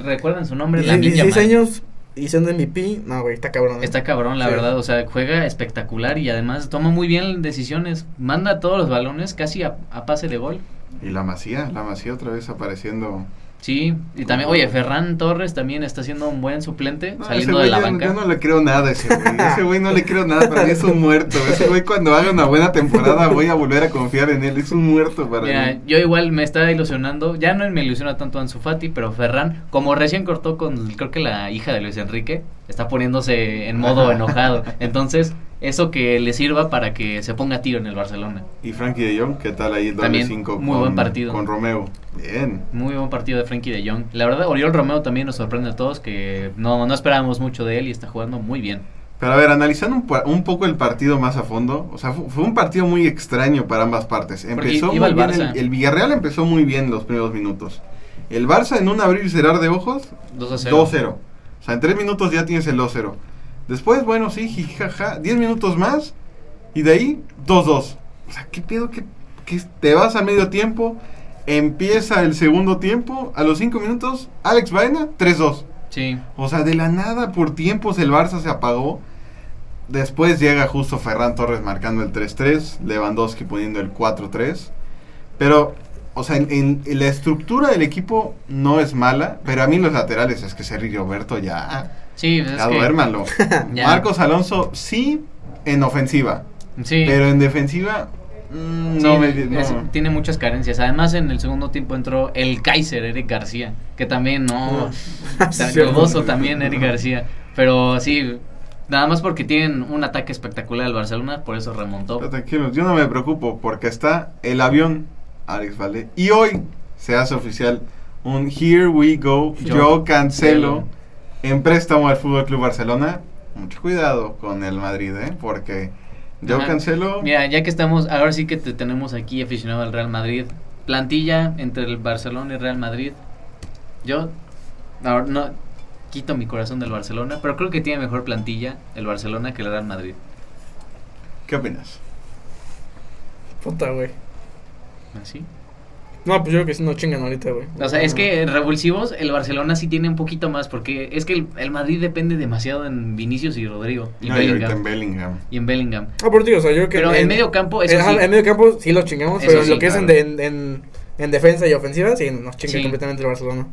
¿Recuerdan su nombre? Lamine Yamal. 16 años y siendo MVP. No, güey, está cabrón. Está cabrón, la verdad. O sea, juega espectacular y además toma muy bien decisiones. Manda todos los balones casi a pase de gol. Y la Masía otra vez apareciendo. Sí, y también, oye, Ferran Torres también está siendo un buen suplente, no, saliendo de la banca. Yo no le creo nada a ese güey, no le creo nada, para mí es un muerto. Ese güey cuando haga una buena temporada voy a volver a confiar en él, es un muerto para mí. Yo igual me estaba ilusionando, ya no me ilusiona tanto Ansu Fati, pero Ferran, como recién cortó con, creo que la hija de Luis Enrique, está poniéndose en modo enojado, entonces... Eso que le sirva para que se ponga tiro en el Barcelona. Y Frankie de Jong, ¿qué tal ahí? También 5 muy buen partido con Romeo. Bien. Muy buen partido de Frankie de Jong. La verdad, Oriol Romeo también nos sorprende a todos, que no esperábamos mucho de él y está jugando muy bien. Pero a ver, analizando un poco el partido más a fondo, o sea, fue un partido muy extraño para ambas partes. Empezó muy bien el Villarreal empezó muy bien los primeros minutos. El Barça en un abrir y cerrar de ojos 2-0. O sea, en 3 minutos ya tienes el 2-0. Después, bueno, sí, jijaja, 10 minutos más, y de ahí, 2-2. O sea, ¿qué pedo? Que te vas a medio tiempo, empieza el segundo tiempo, a los 5 minutos, Alex Baena, 3-2. Sí. O sea, de la nada, por tiempos, el Barça se apagó. Después llega justo Ferran Torres marcando el 3-3, Lewandowski poniendo el 4-3. Pero, o sea, en la estructura del equipo no es mala, pero a mí los laterales es que Sergi Roberto ya... Sí, pues ya duérmalo. Marcos Alonso sí en ofensiva, sí, pero en defensiva tiene muchas carencias. Además en el segundo tiempo entró el Kaiser Eric García, que también dudoso también Eric García, pero sí, nada más porque tienen un ataque espectacular al Barcelona, por eso remontó. Pero tranquilos, yo no me preocupo porque está el avión Alex Valdés y hoy se hace oficial un Here We Go Joao Cancelo en préstamo al Fútbol Club Barcelona. Mucho cuidado con el Madrid, porque yo cancelo. Mira, ya que estamos, ahora sí que te tenemos aquí aficionado al Real Madrid. Plantilla entre el Barcelona y el Real Madrid. Yo ahora no quito mi corazón del Barcelona, pero creo que tiene mejor plantilla el Barcelona que el Real Madrid. ¿Qué opinas? Puta, güey. ¿Así? No, pues yo creo que sí, no chingan ahorita, güey. O sea, es que revulsivos, el Barcelona sí tiene un poquito más, porque es que el Madrid depende demasiado en Vinicius y Rodrigo. Y en Bellingham. Ah, por Dios, o sea, yo creo que... Pero en medio campo... En medio campo sí los chingamos, eso pero sí, lo que es en defensa y ofensiva, sí nos chinga completamente el Barcelona.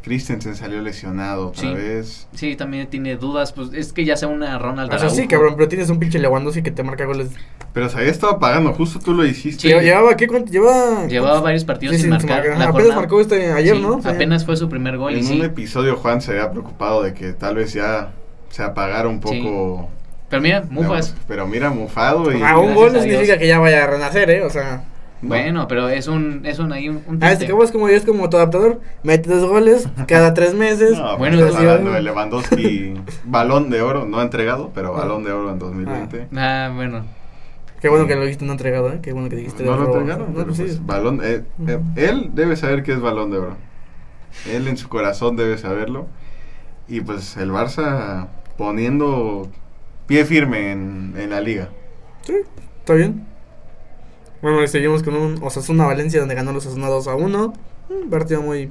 Christensen salió lesionado otra vez. Sí, también tiene dudas, pues es que ya sea una Ronald Araujo. O sea, sí, cabrón, pero tienes un pinche Lewandowski que te marca goles. Pero sabía estaba pagando, justo tú lo hiciste. Sí. Llevaba varios partidos sin marcar. Apenas marcó ayer, ¿no? O sea, apenas fue su primer gol. En un episodio Juan se había preocupado de que tal vez ya se apagara un poco. Pero mira, mufas. Pero mira, mufado. Y a un gol no significa que ya vaya a renacer, o sea... No. Bueno, pero es un es como tu adaptador, mete 2 goles cada 3 meses. No, bueno, estás hablando de Lewandowski, balón de oro, no ha entregado, pero balón de oro en 2020. Bueno. Qué bueno que lo dijiste no entregado, qué bueno que dijiste. No lo entregaron, pero pues, balón, él debe saber que es balón de oro. Él en su corazón debe saberlo. Y pues el Barça poniendo pie firme en la liga. Sí, está bien. Bueno, seguimos con un Osasuna-Valencia donde ganó los Osasuna 2-1. Un partido muy...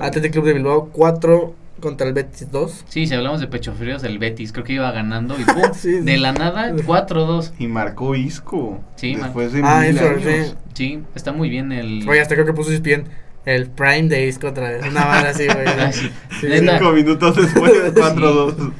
Atlético Club de Bilbao 4, contra el Betis 2. Sí, si hablamos de pechofríos, el Betis creo que iba ganando y ¡pum! Sí, de la nada, 4-2. Y marcó Isco. Sí, después de mil años. Sí, está muy bien el... Oye, hasta creo que puso ESPN el prime de Isco otra vez. Una bala así, güey. 5 minutos después, 4-2.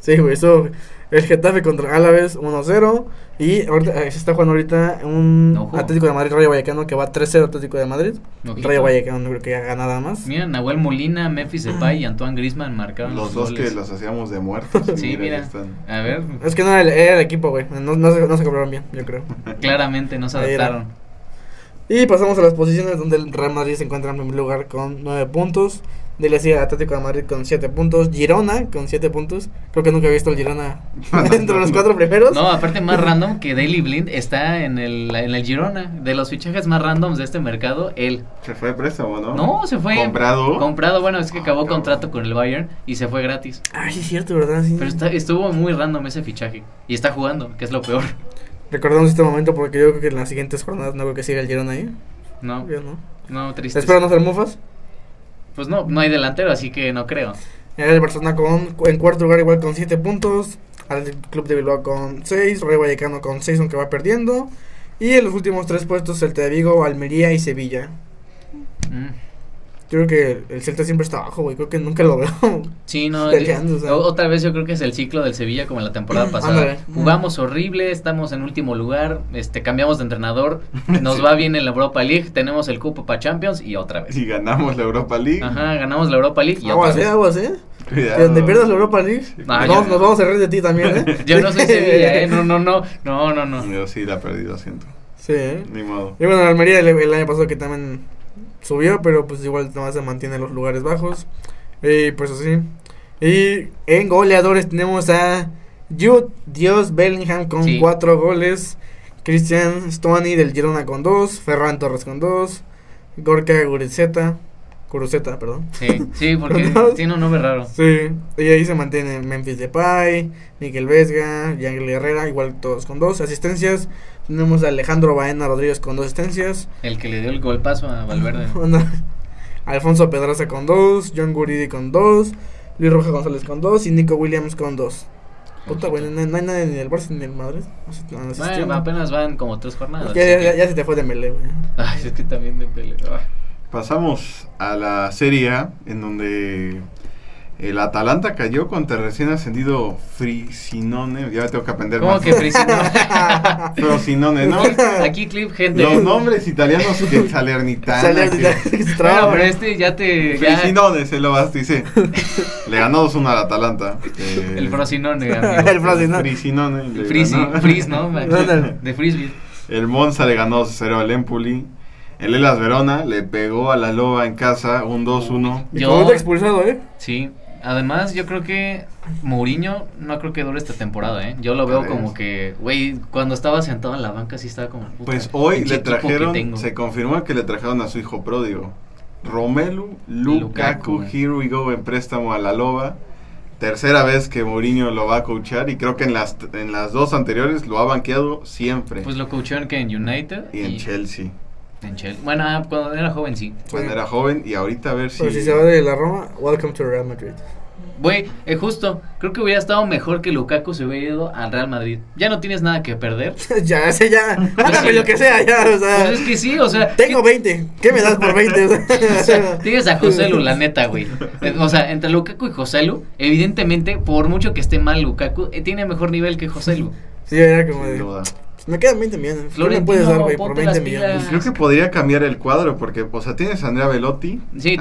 Sí, güey, eso... El Getafe contra Alavés 1-0. Y ahorita se está jugando ahorita un Atlético de Madrid, Rayo Vallecano, que va 3-0 Atlético de Madrid. Ojito. Rayo Vallecano no creo que haga nada más. Mira, Nahuel Molina, Memphis Depay y Antoine Griezmann marcaron los dos goles. Que los hacíamos de muertos. Sí, mira. A ver. Es que no era el equipo, güey. No se cobraron bien, yo creo. Claramente, no se adaptaron. Y pasamos a las posiciones donde el Real Madrid se encuentra en primer lugar con 9 puntos. De la Ciudad Atlético de Madrid con 7 puntos. Girona con 7 puntos. Creo que nunca había visto el Girona entre los 4 primeros. No, aparte más random que Daily Blind está en el Girona. De los fichajes más randoms de este mercado, él. ¿Se fue préstamo, no? No, se fue. ¿Comprado? Comprado, bueno, es que acabó contrato con el Bayern y se fue gratis. Ah, sí, es cierto, ¿verdad? Sí. Pero estuvo muy random ese fichaje. Y está jugando, que es lo peor. Recordamos este momento porque yo creo que en las siguientes jornadas no creo que siga el Girona ahí. No. Yo no. No, triste. ¿Espero no ser mufas? Pues no hay delantero, así que no creo. El Barcelona en cuarto lugar igual con 7 puntos. El Club de Bilbao con 6. Rayo Vallecano con 6, aunque va perdiendo. Y en los últimos 3 puestos, Celta de Vigo, Almería y Sevilla. Yo creo que el Celta siempre está abajo, güey. Creo que nunca lo veo. Sí, no. Otra vez yo creo que es el ciclo del Sevilla como la temporada pasada. Jugamos horrible, estamos en último lugar, cambiamos de entrenador, nos va bien en la Europa League, tenemos el cupo para Champions y otra vez. Y ganamos la Europa League. Ajá, ganamos la Europa League y otra vez. Aguas, cuidado. Donde pierdas la Europa League, nos vamos a reír de ti también, ¿eh? Yo no soy Sevilla, ¿eh? No. Yo sí la perdí, lo siento. Sí, ¿eh? Ni modo. Y bueno, la Almería el año pasado que también... subió, pero pues igual nomás se mantiene en los lugares bajos. Y pues así. Y en goleadores tenemos a Jude Dios Bellingham con 4 goles. Cristian Stuani del Girona con 2. Ferran Torres con 2. Gorka Guruceta, perdón. Sí, porque tiene un nombre raro. Sí, y ahí se mantiene Memphis Depay, Mikel Vesga, Yangel Herrera, igual todos con 2 asistencias. Tenemos a Alejandro Baena Rodríguez con 2 asistencias. El que le dio el golpazo a Valverde. Alfonso Pedraza con 2, John Guridi con 2, Luis Roja González con 2 y Nico Williams con 2. Puta, güey, no hay nadie ni del Barça ni del Madrid. No sé, bueno, apenas van como 3 jornadas. Ya se te fue de Dembélé, güey. Ay, es que también Dembélé. Pasamos a la Serie A, en donde el Atalanta cayó contra el recién ascendido Frosinone. Ya tengo que aprender más. ¿Cómo que Frosinone? Frosinone, ¿no? Aquí clip, gente. Los nombres italianos que Salernitana. Pero Frosinone se lo basticé. Le ganó 2-1 al Atalanta. El Frosinone, amigo. El Frosinone. El Fris, ¿no? De Frisbee. El Monza le ganó 0 al Empoli. El Elas Verona le pegó a la Loba en casa, un 2-1. Y todo expulsado, ¿eh? Sí. Además, yo creo que Mourinho no creo que dure esta temporada, ¿eh? Yo lo veo como que, güey, cuando estaba sentado en la banca sí estaba como... Puta, pues hoy le trajeron, se confirmó que le trajeron a su hijo pródigo. Romelu Lukaku, here we go, en préstamo a la Loba. Tercera vez que Mourinho lo va a coachar y creo que en las dos anteriores lo ha banqueado siempre. Pues lo coacharon que en United y en Chelsea. Bueno, cuando era joven sí. Cuando era joven y ahorita a ver si... Pero si se va de la Roma, welcome to Real Madrid. Güey, justo, creo que hubiera estado mejor que Lukaku se hubiera ido al Real Madrid. Ya no tienes nada que perder. Hágame lo que sea, ya, o sea... Pues es que sí, o sea... Tengo 20, ¿qué me das por 20? O sea, tienes a Joselu, la neta, güey. O sea, entre Lukaku y Joselu, evidentemente, por mucho que esté mal Lukaku, tiene mejor nivel que Joselu. Sí, era como de... Me quedan 20 millones. Florentino, puedes dar, güey, por 20 millones. Creo que podría cambiar el cuadro porque, o sea, tienes a Andrea Belotti. Sí,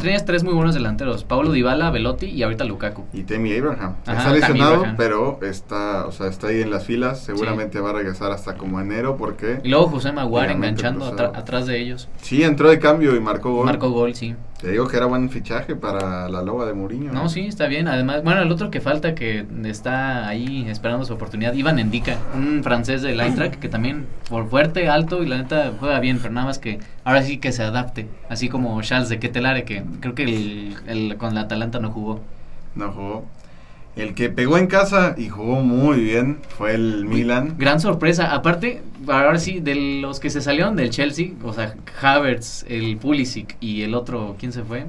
tienes 3 muy buenos delanteros: Paulo Dybala, Belotti y ahorita Lukaku. Y Tammy Abraham. Está lesionado, pero está ahí en las filas. Seguramente va a regresar hasta como enero porque. Y luego José Maguire enganchando atrás de ellos. Sí, entró de cambio y marcó gol. Marcó gol, sí. Te digo que era buen fichaje para la Loba de Mourinho. No, sí, está bien. Además, bueno, el otro que falta que está ahí esperando su oportunidad, Ivan Endika, un francés del Eintrack que también por fuerte, alto y la neta juega bien, pero nada más que ahora sí que se adapte, así como Charles de Ketelare que creo que con la Atalanta no jugó. No jugó. El que pegó en casa y jugó muy bien fue el Milan. Gran sorpresa, aparte, ahora sí, de los que se salieron del Chelsea, o sea, Havertz, el Pulisic y el otro, ¿quién se fue?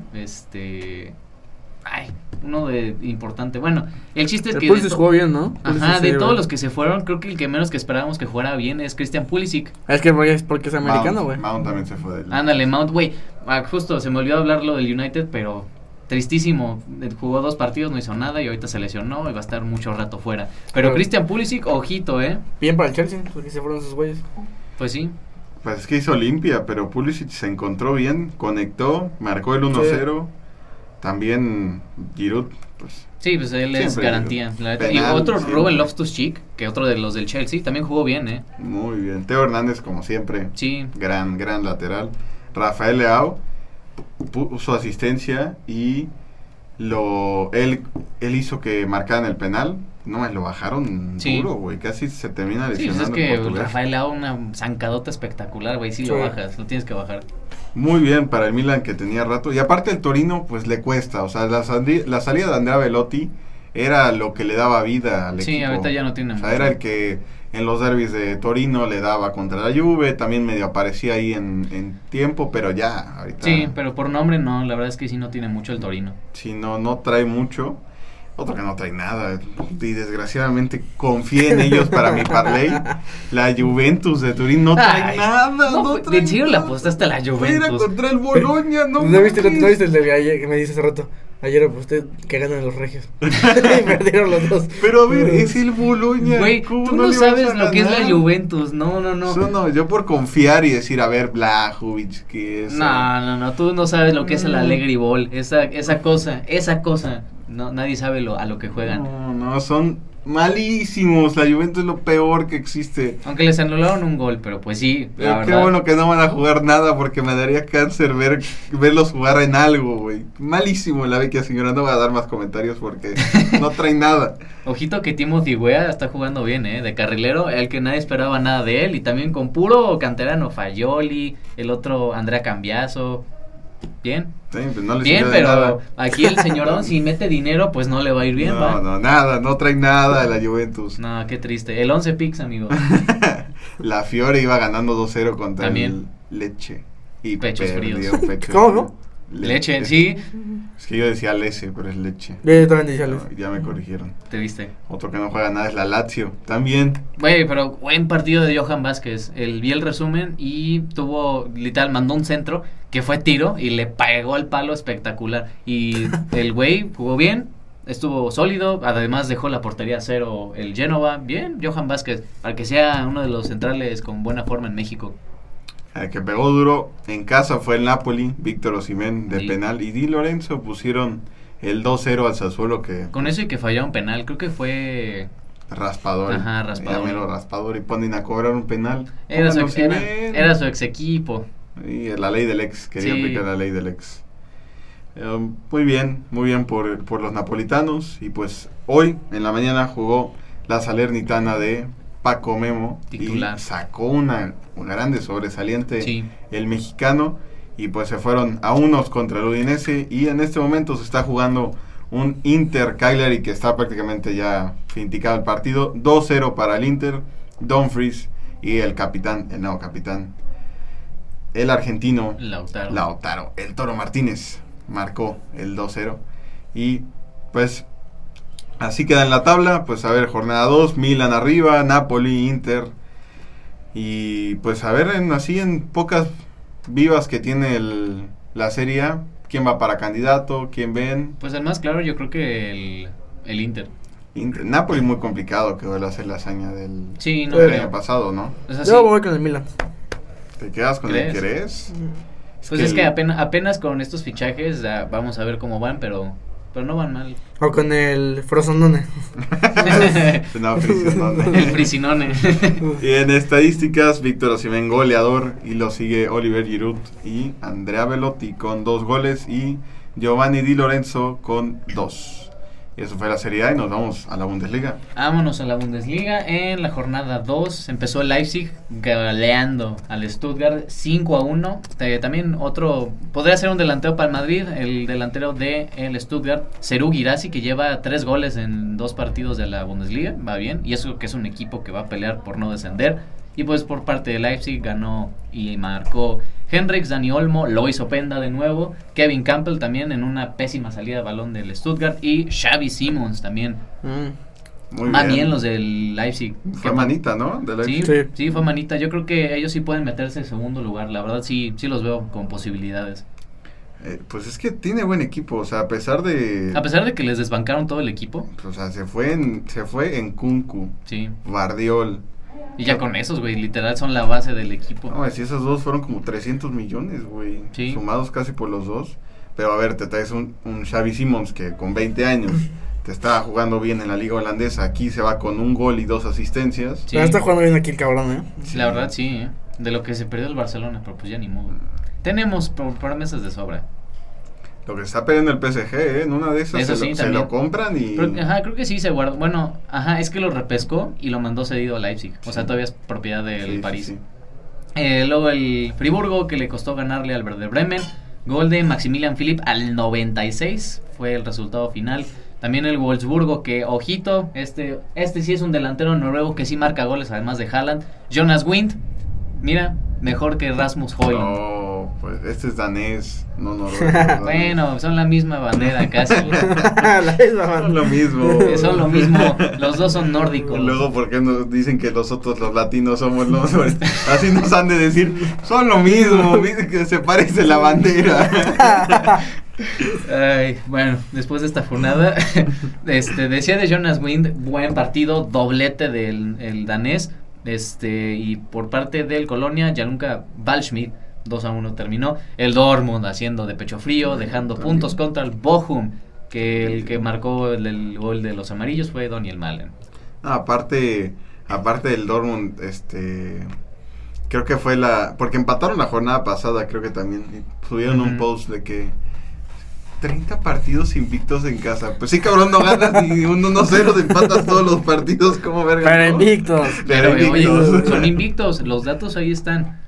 ay, uno de importante. Bueno, el chiste es que Pulisic jugó bien, ¿no? Ajá, de todos los que se fueron, creo que el que menos que esperábamos que jugara bien es Christian Pulisic. Es que es porque es americano, güey. Mount también se fue. Ándale, Mount, güey. Justo se me olvidó hablar lo del United, pero tristísimo, jugó 2 partidos, no hizo nada y ahorita se lesionó y va a estar mucho rato fuera. Pero Christian Pulisic, ojito, ¿eh? Bien para el Chelsea, porque se fueron esos güeyes. Pues sí. Pues es que hizo limpia, pero Pulisic se encontró bien, conectó, marcó el 1-0. También Giroud, pues... Sí, pues él es garantía. Penal, y otro, siempre. Ruben Loftus-Cheek, que otro de los del Chelsea, también jugó bien, ¿eh? Muy bien. Teo Hernández, como siempre. Sí. Gran lateral. Rafael Leao puso asistencia y él hizo que marcaran el penal. No, lo bajaron duro, güey. Casi se termina lesionando. Sí, pues es que Rafael Leao, una zancadota espectacular, güey. Sí, lo bajas, lo tienes que bajar. Muy bien para el Milan, que tenía rato. Y aparte el Torino, pues le cuesta. O sea, la salida de Andrea Belotti era lo que le daba vida al equipo. Sí, ahorita ya no tiene. O sea, mucho. Era el que en los derbis de Torino le daba contra la Juve. También medio aparecía ahí en tiempo, pero ya ahorita... Sí, pero por nombre no. La verdad es que sí no tiene mucho el Torino. Sí, no trae mucho. Otro que no trae nada. Y desgraciadamente confié en ellos para mi parlay. La Juventus de Turín no trae nada. No trae de Chile nada. La apostaste a la Juventus. Era contra el Bologna. ¿No viste el de ayer que me dice hace rato? Ayer aposté que ganan los regios. Y perdieron los dos. Pero a ver, es el Bologna. Güey, tú no sabes lo que es la Juventus. No. Eso no, yo por confiar y decir, a ver, Blažović, que es... No, tú no sabes lo que es el Allegri Ball. Esa cosa. No, nadie sabe a lo que juegan. No, son malísimos. La Juventus es lo peor que existe. Aunque les anularon un gol, pero pues sí. Pero qué bueno que no van a jugar nada, porque me daría cáncer verlos jugar en algo, güey. Malísimo la Vecchia Señora. No voy a dar más comentarios porque no trae nada. Ojito que Timothy Weah está jugando bien, de carrilero, el que nadie esperaba nada de él. Y también con puro canterano, Fagioli, el otro Andrea Cambiaso. Bien. Sí, pues no bien, pero nada. Aquí el señorón si mete dinero, pues no le va a ir bien. No trae nada la Juventus. No, qué triste. El 11 picks, amigo. La Fiore iba ganando 2-0 contra también el Leche. Y pechos fríos. ¿Cómo? Leche, sí. Es que yo decía Lese, pero es Leche. Yo también decía Lese. Ya me corrigieron. Te viste. Otro que no juega nada es la Lazio, también. Güey, pero buen partido de Johan Vázquez. Vi el resumen y literal, mandó un centro que fue tiro y le pegó al palo espectacular. Y el güey jugó bien, estuvo sólido, además dejó la portería a cero el Génova. Bien, Johan Vázquez, para que sea uno de los centrales con buena forma en México. El que pegó duro en casa fue el Napoli, Víctor Osimhen de penal, y Di Lorenzo pusieron el 2-0 al Sassuolo, que... Con eso y que fallaron penal, creo que fue... Raspadori. Ajá, Raspadori. Llámelo Raspadori, ponen a cobrar un penal. Era su ex equipo. Y la ley del ex, quería aplicar la ley del ex. Muy bien por los napolitanos. Y pues hoy en la mañana jugó la Salernitana de Paco Memo, titular, y sacó una grande sobresaliente el mexicano, y pues se fueron a unos contra el Udinese, y en este momento se está jugando un Inter-Cagliari que está prácticamente ya finiquitado el partido. 2-0 para el Inter, Dumfries y el nuevo capitán, el argentino Lautaro, el Toro Martínez, marcó el 2-0 y pues... Así queda en la tabla. Pues a ver, jornada 2, Milan arriba, Napoli, Inter. Y pues a ver, en pocas vivas que tiene la Serie A, ¿quién va para candidato? ¿Quién ven? Pues el más claro yo creo que el Inter. Napoli muy complicado, que vuelve a ser la hazaña del año pasado, ¿no? Yo voy con el Milan. ¿Te quedas con el querés? Pues es que apenas con estos fichajes vamos a ver cómo van, pero no van mal. O con el Frosonone. El Frisinone. Y en estadísticas, Víctor Osimhen goleador, y lo sigue Oliver Giroud y Andrea Belotti con 2 goles y Giovanni Di Lorenzo con 2. Y eso fue la Serie A, y nos vamos a la Bundesliga. Vámonos a la Bundesliga. En la jornada 2 empezó el Leipzig goleando al Stuttgart 5-1. También otro, podría ser un delantero para el Madrid, el delantero del Stuttgart, Serú Guirassy, que lleva 3 goles en 2 partidos de la Bundesliga. Va bien, y eso que es un equipo que va a pelear por no descender. Y pues por parte de Leipzig ganó y marcó Henriks, Dani Olmo, lo hizo Penda de nuevo, Kevin Campbell también en una pésima salida de balón del Stuttgart, y Xavi Simons también. Muy más bien los del Leipzig. Fue manita, ¿no? De Leipzig. Sí, sí, fue manita. Yo creo que ellos sí pueden meterse en segundo lugar. La verdad sí, sí los veo con posibilidades. Pues es que tiene buen equipo, o sea, a pesar de que les desbancaron todo el equipo. Pues, o sea, se fue en Kunku. Sí. Guardiol. Y ya con esos, güey, literal son la base del equipo. No, si esos dos fueron como 300 millones, güey, sí, sumados casi por los dos. Pero a ver, te traes un Xavi Simons que con 20 años te está jugando bien en la liga holandesa. Aquí se va con un gol y dos asistencias. Sí. Pero está jugando bien aquí el cabrón, ¿eh? Sí. La verdad, sí, ¿eh? De lo que se perdió el Barcelona, pero pues ya ni modo. Tenemos promesas de sobra. Lo que está perdiendo el PSG, ¿eh? En una de esas se lo compran y... Pero, ajá, creo que sí se guardó. Bueno, ajá, es que lo repescó y lo mandó cedido a Leipzig. Sí. O sea, todavía es propiedad del París. Sí. Luego el Friburgo, que le costó ganarle al Werder Bremen. Gol de Maximilian Philipp al 96 fue el resultado final. También el Wolfsburgo, que, ojito, este sí es un delantero noruego que sí marca goles, además de Haaland. Jonas Wind, mira, mejor que Rasmus Højlund. No, pues este es danés, no noruego. Bueno, son la misma bandera casi. La misma bandera. Son lo mismo. Son lo mismo, los dos son nórdicos. Luego, ¿por qué nos dicen que nosotros los latinos somos los... Así nos han de decir, son lo mismo, que se parece la bandera. Ay, bueno, después de esta jornada, decía de Jonas Wind, buen partido, doblete del el danés, y por parte del Colonia, Gianluca Waldschmidt, 2-1 terminó. El Dortmund haciendo de pecho frío, dejando puntos contra el Bochum, que el que marcó el gol de los amarillos fue Daniel Malen. Aparte del Dortmund, creo que fue porque empataron la jornada pasada, creo que también subieron un post de que 30 partidos invictos en casa. Pues sí, cabrón, no ganas ni un 1-0, te empatas todos los partidos, como verga. Pero invictos. Oye, son invictos, los datos ahí están.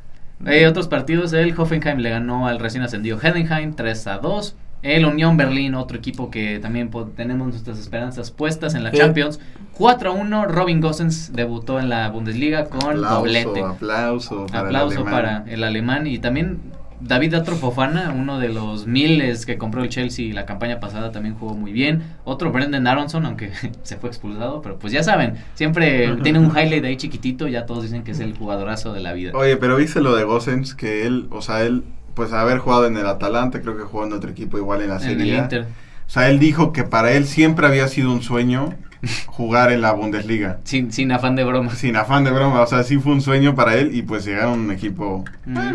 Otros partidos, el Hoffenheim le ganó al recién ascendido Heidenheim 3-2. El Unión Berlín, otro equipo que también tenemos nuestras esperanzas puestas en la Champions, 4-1. Robin Gosens debutó en la Bundesliga con doblete. Aplauso para el alemán. Y también David Atrof Fofana, uno de los miles que compró el Chelsea la campaña pasada, también jugó muy bien. Otro Brendan Aronson, aunque se fue expulsado, pero pues ya saben, siempre tiene un highlight ahí chiquitito, ya todos dicen que es el jugadorazo de la vida. Oye, pero viste lo de Gosens, que él, pues haber jugado en el Atalanta, creo que jugó en otro equipo igual en la Serie A. O sea, él dijo que para él siempre había sido un sueño jugar en la Bundesliga. Sin afán de broma. Sin afán de broma, o sea, sí fue un sueño para él y pues llegaron a un equipo,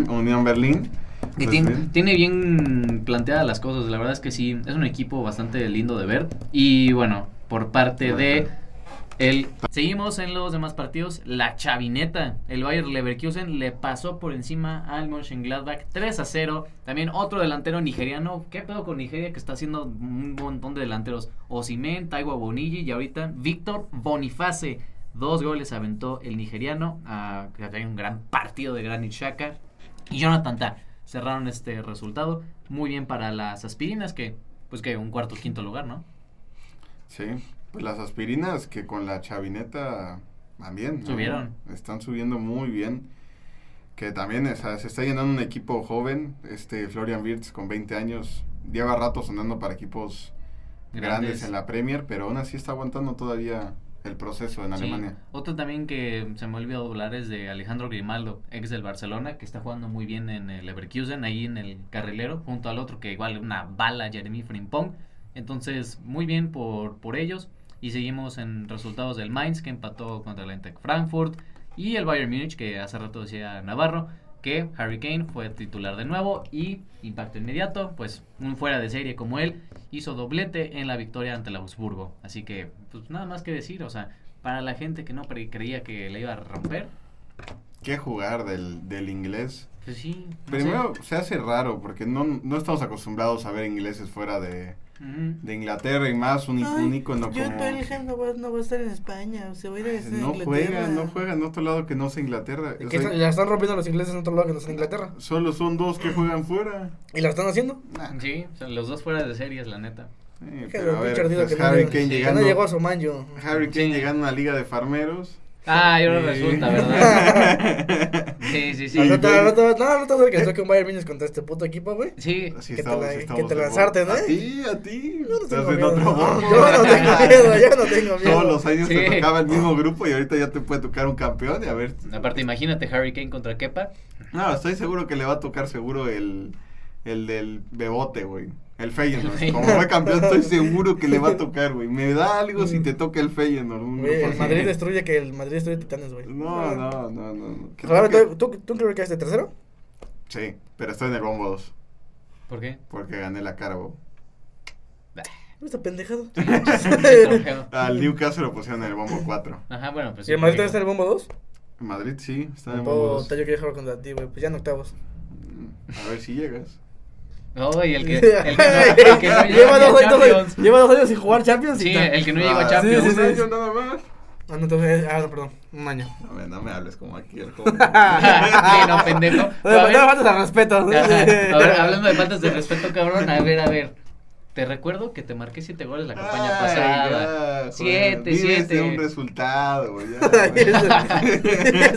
Unión Berlín. Y pues tiene bien planteadas las cosas, la verdad es que sí, es un equipo bastante lindo de ver. Y bueno, por parte de el... Seguimos en los demás partidos, la chavineta, el Bayer Leverkusen le pasó por encima al Mönchengladbach 3-0, también otro delantero nigeriano. ¿Qué pedo con Nigeria que está haciendo un montón de delanteros? Osimhen, Taiwo Awoniyi y ahorita Víctor Boniface, 2 goles aventó el nigeriano, hay un gran partido de Granit Xhaka y Jonathan Tah. Cerraron este resultado muy bien para las aspirinas, que pues que un cuarto, quinto lugar, ¿no? Sí, pues las aspirinas que con la chavineta también subieron, ¿no? Están subiendo muy bien, que también, o sea, se está llenando un equipo joven, Florian Wirtz con 20 años, lleva rato sonando para equipos grandes en la Premier, pero aún así está aguantando todavía el proceso en Alemania. Otro también que se me olvidó hablar es de Alejandro Grimaldo, ex del Barcelona, que está jugando muy bien en el Leverkusen, ahí en el carrilero, junto al otro que igual una bala, Jeremy Frimpong. Entonces, muy bien por ellos. Y seguimos en resultados del Mainz, que empató contra el Eintracht Frankfurt, y el Bayern Múnich, que hace rato decía Navarro que Harry Kane fue titular de nuevo y impacto inmediato, pues un fuera de serie como él, hizo doblete en la victoria ante el Augsburgo, así que pues nada más que decir, o sea, para la gente que no creía que le iba a romper. ¿Qué jugar del inglés? Pues sí. No primero sé. Se hace raro porque no estamos acostumbrados a ver ingleses fuera de Inglaterra y más un ícono como... Yo no va a estar en España, o sea, voy a ir a estar en Inglaterra. No juega en otro lado que no sea Inglaterra. O sea, ya están rompiendo los ingleses en otro lado que no sea Inglaterra. Solo son 2 que juegan fuera. ¿Y la están haciendo? Sí, o sea, los 2 fuera de series, la neta. Pero a ver, Harry Kane llegando a una liga de farmeros. Ah, yo no resulta, ¿verdad? Sí, sí, sí. No, que saque un Bayern Munich contra este puto equipo, güey. Sí. Que te lanzaste, ¿no? A ti. Yo no tengo miedo. Yo no tengo miedo. Todos los años te tocaba el mismo grupo y ahorita ya te puede tocar un campeón y a ver. Aparte, imagínate Harry Kane contra Kepa. No, estoy seguro que le va a tocar seguro el del Bebote, güey. El Feyenoord, como fue campeón, estoy seguro que le va a tocar, güey. Me da algo si te toca el Feyenoord. Güey, el Madrid destruye Titanes, güey. No. ¿Tú crees que es de tercero? Sí, pero estoy en el bombo 2. ¿Por qué? Porque gané la Carabao. No está pendejado. Al Newcastle lo pusieron en el bombo 4. Ajá, bueno, pues. ¿Y el Madrid está en el bombo 2? El Madrid sí, está en el bombo 2. Yo quería jugar contra ti, güey, pues ya en octavos. A ver si llegas. No, y el que no lleva dos años sin jugar Champions. Sí, el que no llegó a Champions. Sí, un año nada más. Ah, no, entonces, perdón, un año. No me hables como aquí el joven. Sí, no, pendejo. No, faltas de respeto. A ver, hablando de faltas de respeto, cabrón, a ver. Te recuerdo que te marqué 7 goles la campaña pasada. 7. Es un resultado, güey. Es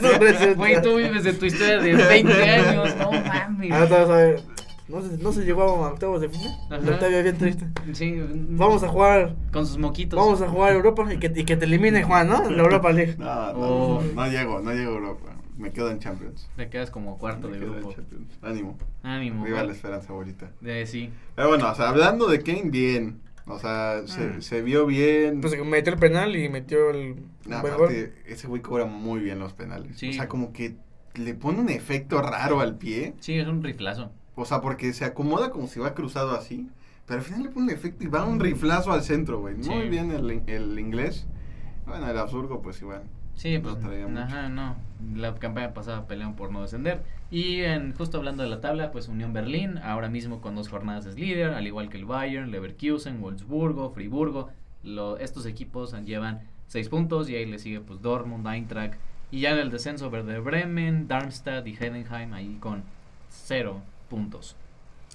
un resultado. Güey, tú vives de tu historia de 20 años, no mames. Ahora te vas a ver. No se llegó a octavos de final. Octavio bien triste. Sí. Vamos a jugar con sus moquitos. Vamos a jugar Europa y que te elimine Juan, ¿no? La Europa League. No llego a Europa. Me quedo en Champions. Te quedas como cuarto de grupo. Ánimo. Viva la esperanza bonita. Sí. Pero bueno, o sea, hablando de Kane, bien. O sea, se vio bien. Pues metió el penal y metió el aparte, ese güey cobra muy bien los penales. Sí. O sea, como que le pone un efecto raro al pie. Sí, es un riflazo. O sea, porque se acomoda como si va cruzado así, pero al final le pone un efecto y va un riflazo al centro, güey. Sí. Muy bien el inglés. Bueno, el absurdo, pues igual. Sí, pues, ajá, no. La campaña pasada pelearon por no descender. Y justo hablando de la tabla, pues Unión Berlín, ahora mismo con 2 jornadas es líder, al igual que el Bayern, Leverkusen, Wolfsburgo, Friburgo. Estos equipos llevan 6 puntos y ahí le sigue pues Dortmund, Eintracht. Y ya en el descenso, Werder Bremen, Darmstadt y Heidenheim ahí con 0 puntos.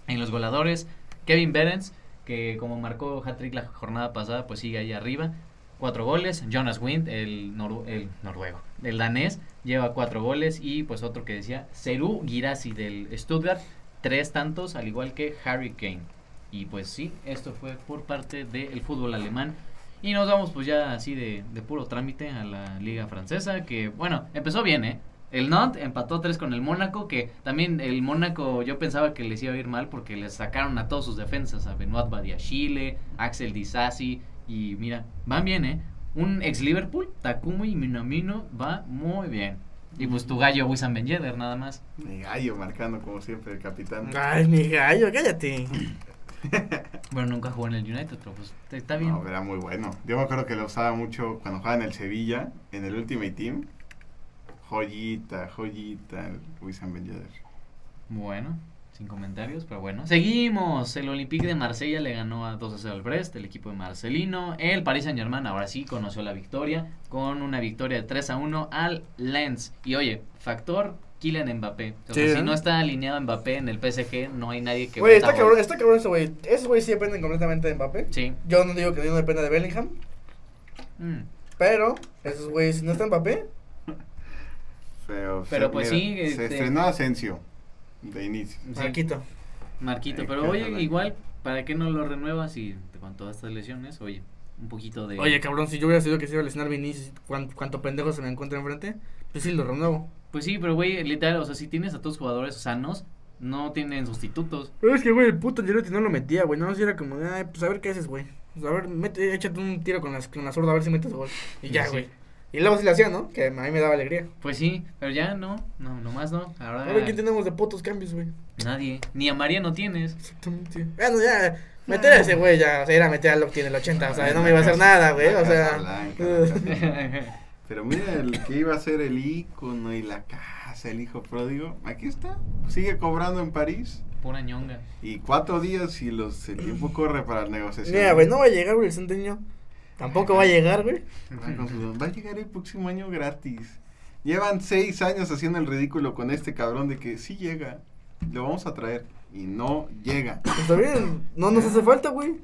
En los goleadores, Kevin Behrens, que como marcó hat-trick la jornada pasada, pues sigue ahí arriba, 4 goles. Jonas Wind, el noruego, el danés, lleva 4 goles. Y pues otro que decía, Serú Girassi del Stuttgart, 3 tantos, al igual que Harry Kane. Y pues sí, esto fue por parte del fútbol alemán. Y nos vamos pues ya así de puro trámite a la liga francesa, que bueno, empezó bien, El Nantes empató 3 con el Mónaco, que también el Mónaco yo pensaba que les iba a ir mal porque les sacaron a todos sus defensas, a Benoît Badiashile, Axel Disasi, y mira, van bien, Un ex Liverpool, Takumi Minamino, va muy bien. Y pues tu gallo, Wissam Ben Yedder, nada más. Mi gallo marcando como siempre el capitán. Ay, mi gallo, cállate. Bueno, nunca jugó en el United, pero pues está bien. No, era muy bueno. Yo me acuerdo que lo usaba mucho cuando jugaba en el Sevilla, en el Ultimate Team. Joyita, Wissam Ben Yedder. Bueno, sin comentarios, pero bueno. Seguimos, el Olympique de Marsella le ganó a 2-0 al Brest, el equipo de Marcelino. El Paris Saint-Germain ahora sí conoció la victoria, con una victoria de 3-1 al Lens. Y oye, factor Kylian Mbappé. Entonces, si no está alineado Mbappé en el PSG, no hay nadie que... Güey, está cabrón ese güey. Esos güeyes sí dependen completamente de Mbappé. Sí. Yo no digo que no dependa de Bellingham. Pero esos güeyes, si no está Mbappé... Pero pues mira, sí. Se estrenó Asensio de inicio. Sí. Marquito, pero oye, igual, ¿para qué no lo renuevas y con todas estas lesiones? Oye, un poquito de... Oye, cabrón, si yo hubiera sabido que se iba a lesionar Vinicius, ¿cuánto pendejo se me encuentra enfrente? Pues sí, lo renuevo. Pues sí, pero güey, literal, o sea, si tienes a todos jugadores sanos, no tienen sustitutos. Pero es que, güey, el puto Ancelotti no lo metía, güey, no, si era como, pues a ver qué haces, güey. Pues, a ver, échate un tiro con la zurda, a ver si metes gol. Y ya, güey. Sí. Y luego sí la hacía, ¿no? Que a mí me daba alegría. Pues sí, pero ya no, nomás no. Ahora, ¿quién tenemos de putos cambios, güey? Nadie, ni a María no tienes. Exactamente. Bueno, ya, meter a ese güey ya, o sea, ir a meter a Loki en el 80, o sea, no me iba a hacer nada, güey, o sea. Blanca. Pero mira, el que iba a ser el ícono y la casa, el hijo pródigo, aquí está, sigue cobrando en París. Pura ñonga. Y 4 días y el tiempo corre para la negociación. Mira, güey, no va a llegar, güey, el centeño. Tampoco va a llegar, güey. Va a llegar el próximo año gratis. Llevan 6 años haciendo el ridículo con este cabrón de que sí llega, lo vamos a traer, y no llega. Está bien, no nos hace falta, güey.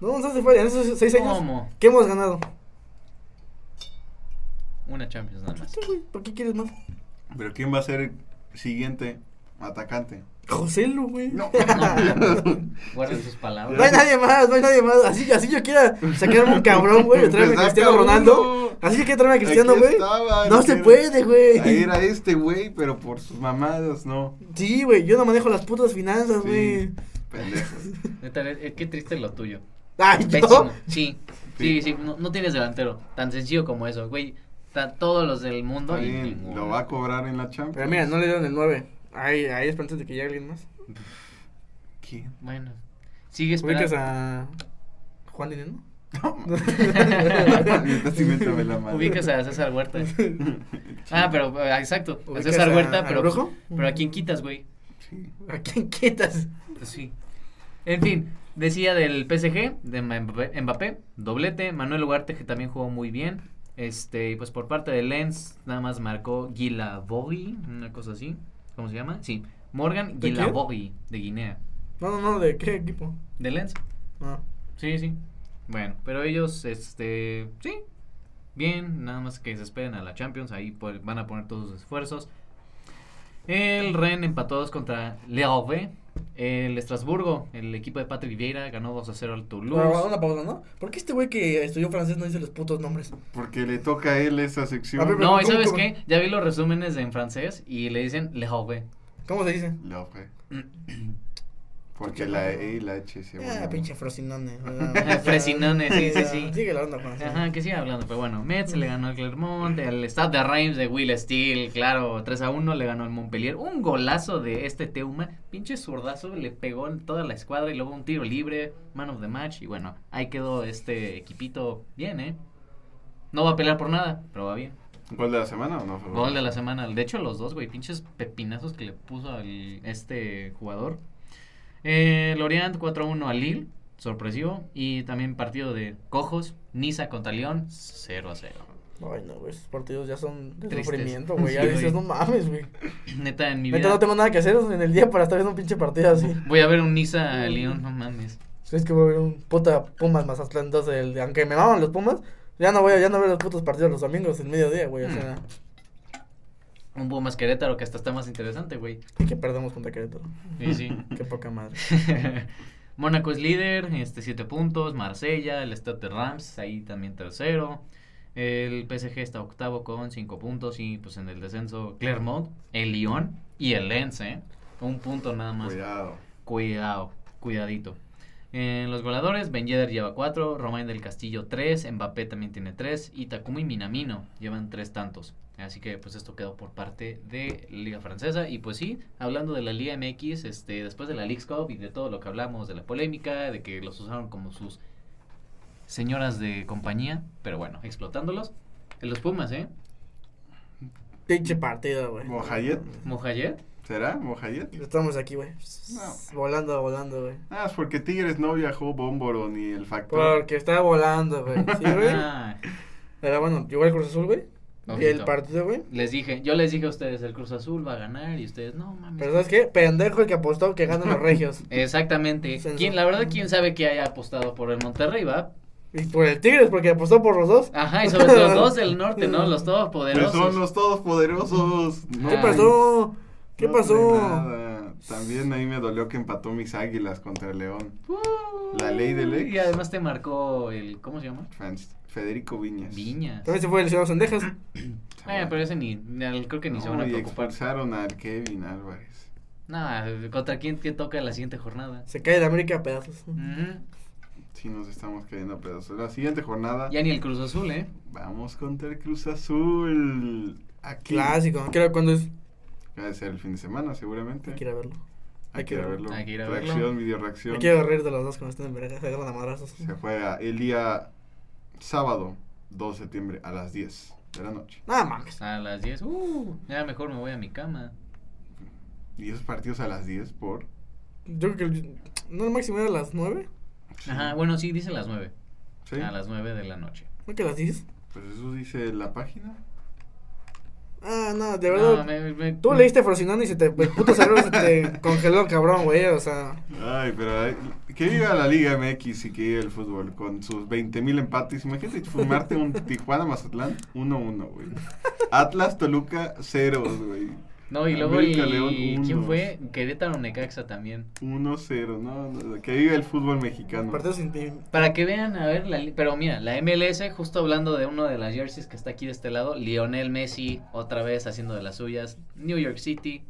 No nos hace falta, en esos 6 años, ¿qué hemos ganado? Una Champions nada más. ¿Por qué quieres más? ¿Pero quién va a ser el siguiente atacante? Joselu, güey. No. Guarden sus palabras. No hay nadie más, no hay nadie más. Así yo quiera sacarme un cabrón, güey. Me traerme a Cristiano Ronaldo. Así yo quiero traerme a Cristiano, güey. No se puede, güey. Era este, güey, pero por sus mamadas, no. Sí, güey, yo no manejo las putas finanzas, güey. Sí, pendejos. Neta, qué triste lo tuyo. Ay, ¿yo? Sí, sí, sí, no tienes delantero. Tan sencillo como eso, güey. Todos los del mundo. Y lo va a cobrar en la Champions. Pero mira, no le dieron el 9. Hay esperanzas de que llegue alguien más. ¿Quién? Bueno, sigue esperando. ¿Ubicas a Juan Dineno? No. Ubicas a César Huerta. Ah, pero exacto. A César Huerta, pero ¿a quién quitas, güey? Sí. ¿A quién quitas? Pues sí. En fin, decía del PSG, de Mbappé, doblete. Manuel Ugarte, que también jugó muy bien. Pues por parte de Lens, nada más marcó Guilabogui, una cosa así. ¿Cómo se llama? Sí, Morgan Guilabogui, de Guinea. No, ¿de qué equipo? ¿De Lens? Ah. Sí. Bueno, pero ellos, sí, bien, nada más que se esperen a la Champions, ahí van a poner todos sus esfuerzos. El Rennes empató 2 contra Le Havre. El Estrasburgo, el equipo de Pato Vieira, ganó 2-0 al Toulouse. Pero, una pausa, ¿no? ¿Por qué este güey que estudió francés no dice los putos nombres? Porque le toca a él esa sección. Ver, no, ¿y sabes qué? Ya vi los resúmenes en francés y le dicen Le Havre. ¿Cómo se dice? Le Havre. Porque la E y la H se vuelven. Ah, pinche Frosinone. Frosinone, sí. Sigue la onda francés. Ajá, que siga hablando, pero bueno. Metz le ganó al Clermont, el Stade de Reims de Will Steele, claro, 3-1 le ganó al Montpellier. Un golazo de Teuma, pinche zurdazo, le pegó en toda la escuadra y luego un tiro libre, man of the match, y bueno, ahí quedó este equipito bien, No va a pelear por nada, pero va bien. ¿Gol de la semana o no? Gol de la semana, de hecho los dos, güey, pinches pepinazos que le puso al jugador. Lorient 4-1 al Lille, sorpresivo, y también partido de cojos, Niza contra León, 0-0. Ay, no, güey, esos partidos ya son de sufrimiento, güey, ya sí, dices, no mames, güey. Neta, en mi vida. Neta, no tengo nada que hacer en el día para estar viendo un pinche partido así. Voy a ver un Niza León, no mames. Es que voy a ver un puta Pumas Mazatlán, entonces, aunque me maman los Pumas, ya no veo los putos partidos los domingos en mediodía, güey, o sea. Un Pumas Querétaro que hasta está más interesante, güey. Y que perdemos contra Querétaro. Sí. Qué poca madre. Mónaco es líder, 7 puntos. Marsella, el Stade de Reims, ahí también 3-0. El PSG está octavo con 5 puntos. Y pues en el descenso, Clermont, el Lyon y el Lens, Un punto nada más. Cuidadito. Los goleadores, Ben Yedder lleva 4, Romain del Castillo 3, Mbappé también tiene 3 y Takumi Minamino llevan 3 tantos. Así que pues esto quedó por parte de Liga Francesa. Y pues sí, hablando de la Liga MX, después de la Leagues Cup y de todo lo que hablamos, de la polémica, de que los usaron como sus señoras de compañía, pero bueno, explotándolos, los Pumas, pinche partido, güey. Mojallet. ¿Será Mojallet? Estamos aquí, güey. No. Volando, güey. Ah, es porque Tigres no viajó Bómboro ni el Factor. Porque está volando, güey. ¿Sí, güey? Pero bueno, llegó el Cruz Azul, güey. Y el partido, güey. Yo les dije a ustedes, el Cruz Azul va a ganar y ustedes, no mames. Pero ¿sabes qué? Pendejo el que apostó que ganan los regios. Exactamente. La verdad, ¿quién sabe que haya apostado por el Monterrey, va? Y por el Tigres, porque apostó por los dos. Ajá, y sobre los dos del norte, ¿no? Los todopoderosos. Pero son los todopoderosos. No. ¿Qué pasó? Nada. También ahí me dolió que empató mis Águilas contra el León. La ley del ex. Y además te marcó el, ¿cómo se llama? Federico Viñas. También se fue el señor Sendejas. Pero ese creo que ni se van a preocupar. Expulsaron al Kevin Álvarez. ¿Contra quién toca la siguiente jornada? Se cae de América a pedazos. Uh-huh. Sí, nos estamos cayendo a pedazos. La siguiente jornada. Ya ni el Cruz Azul, Vamos contra el Cruz Azul. Aquí. Clásico. ¿Cuándo es? Va a ser el fin de semana, seguramente. Hay que ir a verlo. Reacción, video reacción. Hay que reír de los dos que nos están en verga. Se agarran a madrazos. Se juega el día sábado, 2 de septiembre, a las 10 de la noche. Nada más. A las 10. Ya mejor me voy a mi cama. ¿Y esos partidos a las 10 por? Yo creo que el máximo era a las 9. Sí. Ajá, bueno, sí, dice las 9. ¿Sí? A las 9 de la noche. ¿No que a las 10? Pues eso dice la página. Ah, no, de verdad. No, tú leíste Frosinone y se te, el puto cerebro se te congeló, cabrón, güey, o sea. Ay, pero que viva la Liga MX y que viva el fútbol con sus 20,000 empates. Imagínate fumarte un Tijuana-Mazatlán 1-1, güey. Atlas-Toluca 0, güey. No, y luego el... ¿Quién fue? Querétaro-Necaxa también 1-0, no, que viva el fútbol mexicano. Para que vean, a ver, pero mira, la MLS, justo hablando de uno de las jerseys que está aquí de este lado, Lionel Messi, otra vez haciendo de las suyas, New York City.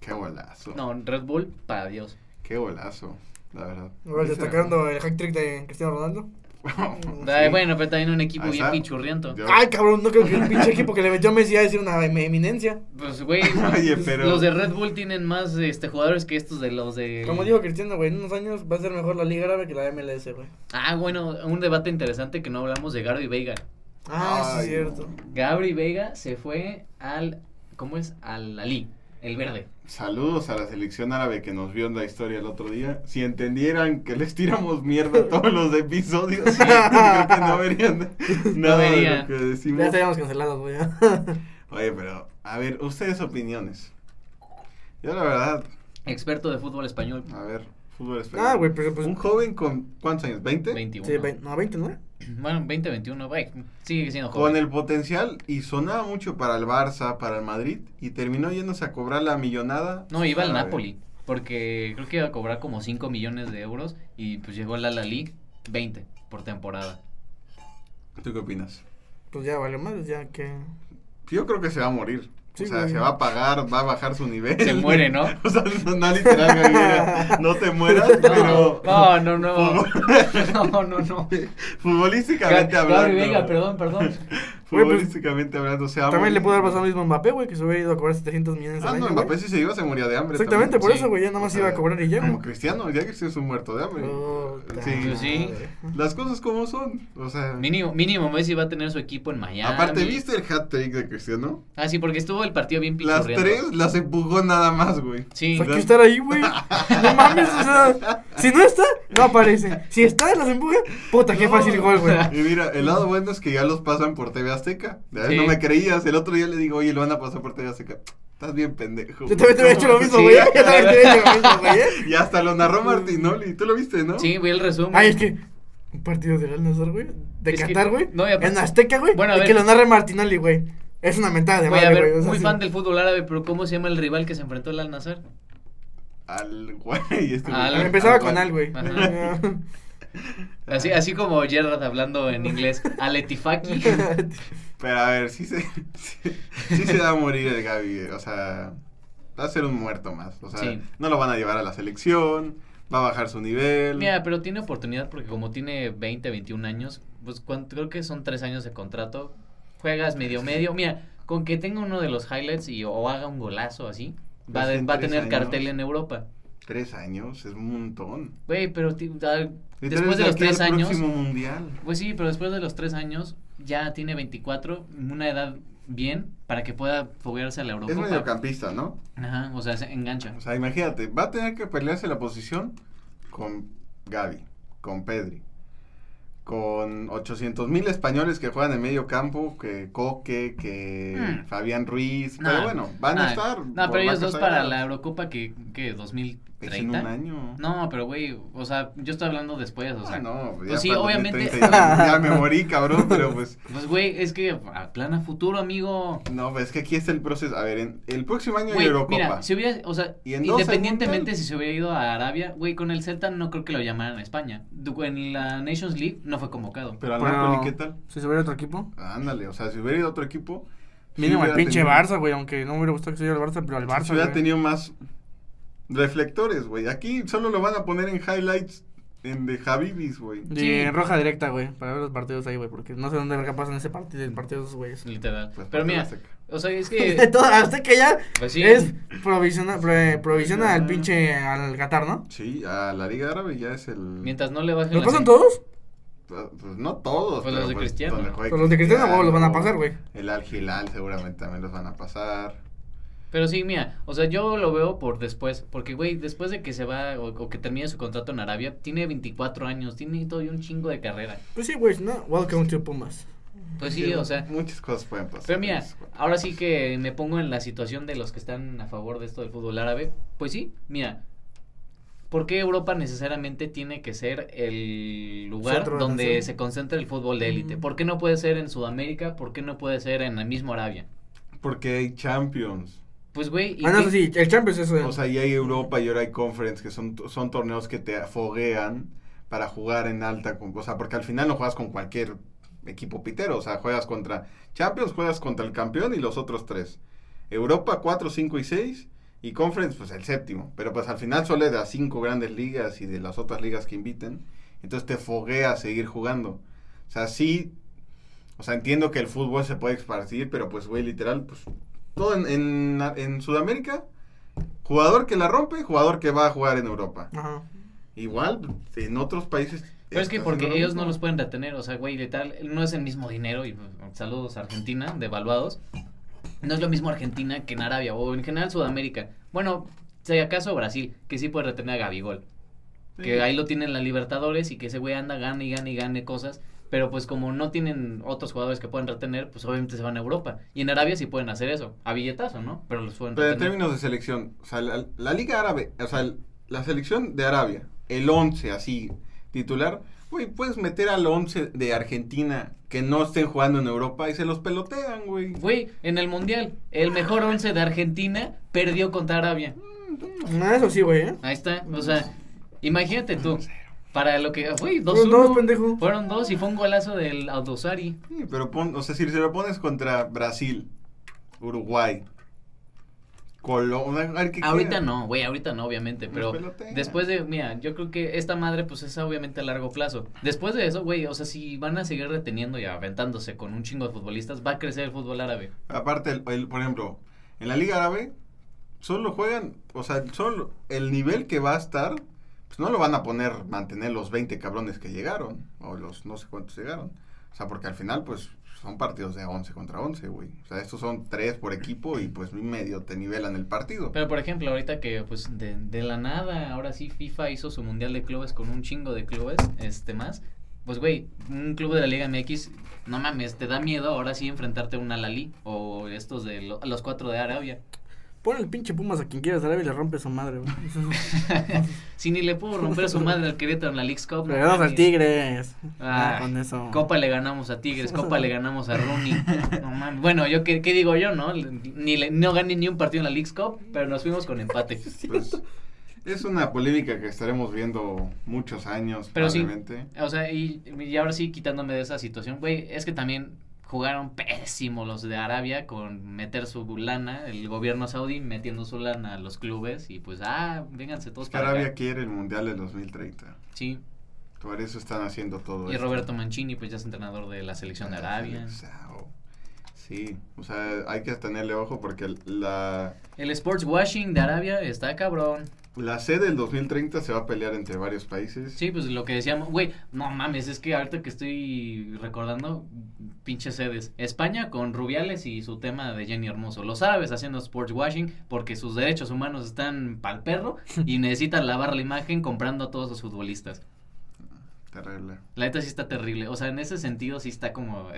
Qué golazo. No, Red Bull, para Dios. Qué golazo, la verdad. Ahora destacando el hat-trick de Cristiano Ronaldo. Sí. Bueno, pero también un equipo bien pichurriento. Ay, cabrón, no creo que el pinche equipo que le metió a Messi a decir una eminencia. Pues, güey, pero... los de Red Bull tienen más jugadores que estos de los de... Como dijo Cristiano, güey, en unos años va a ser mejor la Liga Árabe que la MLS, güey. Ah, bueno, un debate interesante que no hablamos de Gabri Veiga. Ah, sí, es cierto. Gabri Veiga se fue al... ¿Cómo es? Al Ali, el verde. Saludos a la selección árabe que nos vio en la historia el otro día. Si entendieran que les tiramos mierda todos los episodios, sí. Creo que no verían nada de lo que decimos. Ya estaríamos cancelados, güey. Oye, pero, a ver, ustedes opiniones. Yo la verdad... Experto de fútbol español. A ver, fútbol español. Ah, güey, pero pues... Un joven con, ¿cuántos años? ¿20? 21. Sí, 20, no, 20, ¿no? Bueno, 20, 21, güey, sigue siendo joven. Con el potencial, y sonaba mucho para el Barça, para el Madrid, y terminó yéndose a cobrar la millonada. No, iba al Napoli, porque creo que iba a cobrar como 5 millones de euros, y pues llegó a la Liga 20 por temporada. ¿Tú qué opinas? Pues ya vale más, ya que... Yo creo que se va a morir. Sí, o sea, güey, se va a pagar, va a bajar su nivel. Se muere, ¿no? O sea, no literal, Gabriela, no te mueras, no, pero... No. Futbolísticamente hablando. Gabriel Veiga, perdón. Futbolísticamente hablando, o sea... También le pudo haber pasado lo mismo a Mbappé, güey, que se hubiera ido a cobrar 700 millones al año. Ah, no, Mbappé sí se iba, se moría de hambre. Exactamente, también. Por eso, güey, ya nada más iba a cobrar y ya. Como Cristiano, ya que es un muerto de hambre. Sí. Las cosas como son, o sea... Mínimo Messi va a tener su equipo en Miami. Aparte, ¿viste el hat-trick de Cristiano? Ah, sí, porque estuvo el partido bien pichurriendo. Las tres las empujó nada más, güey. Sí. Hay que estar ahí, güey. No mames, o sea, si no está, no aparece. Si está, las empuja. Puta, qué fácil gol, güey. Y mira, el lado bueno es que ya los pasan por TV Azteca. Sí. No me creías. El otro día le digo, oye, lo van a pasar por TV Azteca. Estás bien pendejo. Yo también te había hecho lo mismo, güey. Y hasta lo narró Martinoli. Tú lo viste, ¿no? Sí, vi el resumen. Ay, es que... Un partido de Al Nassr, güey. De Qatar, güey. No, en Azteca, güey. Bueno, es que lo narra Martinoli, güey. Es una mentada de madre, güey. O sea, muy fan del fútbol árabe, pero ¿cómo se llama el rival que se enfrentó al Al-Nassr? Empezaba con Al, güey. Así como Gerrard hablando en inglés. Al-Etifaki. Pero a ver, sí se da a morir el Gabi, o sea, va a ser un muerto más. O sea, no lo van a llevar a la selección, va a bajar su nivel. Mira, pero tiene oportunidad porque como tiene 20, 21 años, pues creo que son 3 años de contrato. Juegas medio, mira, con que tenga uno de los highlights y o haga un golazo así, va a tener cartel en Europa. 3 años, es un montón. Güey, pero después de los 3 años... El próximo mundial. Pues sí, pero después de los 3 años ya tiene 24, una edad bien para que pueda foguearse a la Europa. Es mediocampista, ¿no? Ajá, o sea, se engancha. O sea, imagínate, va a tener que pelearse la posición con Gavi, con Pedri, con 800,000 españoles que juegan en medio campo, que Coque, que Fabián Ruiz, pero bueno, van a estar. No, pero ellos dos para la Eurocopa que 2030. Es en un año. No, pero güey, o sea, yo estoy hablando después, o sea. No, pues sí, obviamente. 30, ya me morí, cabrón, pero pues. Pues güey, es que plana futuro, amigo. No, pues es que aquí está el proceso. A ver, el próximo año hay Eurocopa. Mira, si hubiera, o sea, independientemente si se hubiera ido a Arabia, güey, con el Celta no creo que lo llamaran a España. En la Nations League no fue convocado. Pero al Napoli, ¿qué tal? Si se hubiera ido a otro equipo. Ándale, o sea, si hubiera ido a otro equipo. Mínimo al pinche Barça, güey, aunque no me hubiera gustado que se hubiera al Barça, pero al Barça. Si hubiera tenido más reflectores, güey. Aquí solo lo van a poner en highlights de Javibis, güey. Sí, en roja directa, güey, para ver los partidos ahí, güey, porque no sé dónde verga pasan ese partido, el partido de esos güeyes. Literal. Pues pero mira, o sea, es que... Hasta que ya pues sí, es provisiona al pinche, al Qatar, ¿no? Sí, a la Liga Árabe ya es el... Mientras no le bajen... ¿Lo pasan todos? Pues no todos. Pues los de Cristiano. Pues los de Cristiano los van a pasar, güey. El Al Hilal seguramente también los van a pasar. Pero sí, mira, o sea, yo lo veo por después, porque, güey, después de que se va o que termine su contrato en Arabia, tiene 24 años, tiene todavía un chingo de carrera. Pues sí, güey, no, welcome to Pumas. Pues sí, o sea, muchas cosas pueden pasar. Pero mira, ahora sí que me pongo en la situación de los que están a favor de esto del fútbol árabe. Pues sí, mira, ¿por qué Europa necesariamente tiene que ser el lugar donde se concentra el fútbol de élite? ¿Por qué no puede ser en Sudamérica? ¿Por qué no puede ser en la misma Arabia? Porque hay Champions. Pues, güey. Ah, no, sí, el Champions es... O sea, ya hay Europa y ahora hay Conference, que son torneos que te foguean para jugar en alta. O sea, porque al final no juegas con cualquier equipo pitero. O sea, juegas contra Champions, juegas contra el campeón y los otros tres. Europa 4, 5 y 6. Y Conference, pues el séptimo. Pero pues al final solo es de las 5 grandes ligas y de las otras ligas que inviten. Entonces te foguea a seguir jugando. O sea, sí. O sea, entiendo que el fútbol se puede esparcir, pero pues, güey, literal, pues todo en Sudamérica. Jugador que la rompe, jugador que va a jugar en Europa. Ajá. Igual, en otros países. Pero es que porque ellos no los pueden retener. O sea, güey, literal, no es el mismo dinero. Y saludos a Argentina, devaluados. No es lo mismo Argentina que en Arabia o en general Sudamérica. Bueno, si acaso Brasil, que sí puede retener a Gabigol. Sí. Que ahí lo tienen las Libertadores y que ese güey anda, gane cosas. Pero pues como no tienen otros jugadores que puedan retener, pues obviamente se van a Europa. Y en Arabia sí pueden hacer eso, a billetazo, ¿no? Pero los pueden retener. Pero en términos de selección, o sea, la Liga Árabe, o sea, la selección de Arabia, el 11 así titular... Güey, puedes meter al 11 de Argentina que no estén jugando en Europa y se los pelotean, güey. Güey, en el Mundial, el mejor 11 de Argentina perdió contra Arabia. No, eso sí, güey, ¿eh? Ahí está, o sea, imagínate tú, para lo que, güey, 2-1, fueron 2 y fue un golazo del Aldosari. Sí, pero o sea, si se lo pones contra Brasil, Uruguay, ahorita no, güey, obviamente, pero después de, mira, yo creo que esta madre pues es obviamente a largo plazo. Después de eso, güey, o sea, si van a seguir reteniendo y aventándose con un chingo de futbolistas, va a crecer el fútbol árabe. Aparte, por ejemplo, en la Liga Árabe solo juegan, o sea, solo el nivel que va a estar, pues no lo van a mantener los 20 cabrones que llegaron, o los no sé cuántos llegaron, o sea, porque al final, pues... Son partidos de 11 contra 11, güey. O sea, estos son 3 por equipo y pues medio te nivelan el partido. Pero, por ejemplo, ahorita que pues de la nada, ahora sí FIFA hizo su mundial de clubes con un chingo de clubes, más. Pues, güey, un club de la Liga MX, no mames, te da miedo ahora sí enfrentarte a un Al-Ahly o estos de los 4 de Arabia. Pon el pinche Pumas a quien quieras de Arabia y le rompe su madre, güey. Si ni le pudo romper su madre al Querétaro en la Leagues Cup. Le ganamos al Tigres. Ah, con eso. Copa le ganamos a Tigres, Copa le ganamos a Rooney. No mames. Bueno, yo ¿qué digo yo, no? No gané ni un partido en la Leagues Cup, pero nos fuimos con empate. Pues, es una polémica que estaremos viendo muchos años, pero probablemente. Sí, o sea, y ahora sí, quitándome de esa situación, güey, es que también... Jugaron pésimo los de Arabia con meter su lana, el gobierno saudí metiendo su lana a los clubes y pues, vénganse todos para Arabia acá. Quiere el Mundial del 2030. Sí. Por eso están haciendo todo esto. Y Roberto Mancini pues ya es entrenador de la selección de Arabia. Sí, o sea, hay que tenerle ojo porque el sports washing de Arabia está cabrón. La sede del 2030 se va a pelear entre varios países. Sí, pues lo que decíamos, güey, no mames, es que ahorita que estoy recordando, pinches sedes. España con Rubiales y su tema de Jenny Hermoso. Los árabes haciendo sports washing porque sus derechos humanos están pa'l perro y necesitan lavar la imagen comprando a todos los futbolistas. Terrible. La neta sí está terrible, o sea, en ese sentido sí está como,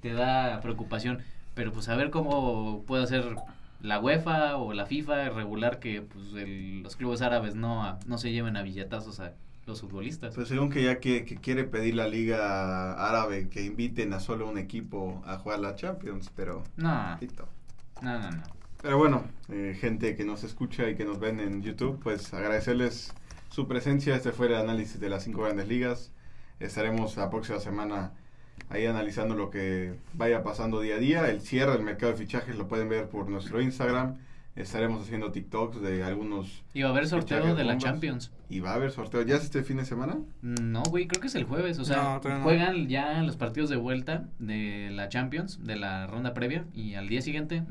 te da preocupación, pero pues a ver cómo puede hacer... La UEFA o la FIFA regular que pues los clubes árabes no se lleven a billetazos a los futbolistas. Pues según que ya que quiere pedir la Liga Árabe que inviten a solo un equipo a jugar la Champions, pero... No. Pero bueno, gente que nos escucha y que nos ven en YouTube, pues agradecerles su presencia. Este fue el análisis de las 5 grandes ligas. Estaremos la próxima semana... Ahí analizando lo que vaya pasando día a día. El cierre del mercado de fichajes lo pueden ver por nuestro Instagram. Estaremos haciendo TikToks de algunos. Y va a haber sorteo de la Champions. Y va a haber sorteo. ¿Ya es este fin de semana? No, güey, creo que es el jueves. O sea, no. Juegan ya los partidos de vuelta de la Champions, de la ronda previa. Y al día siguiente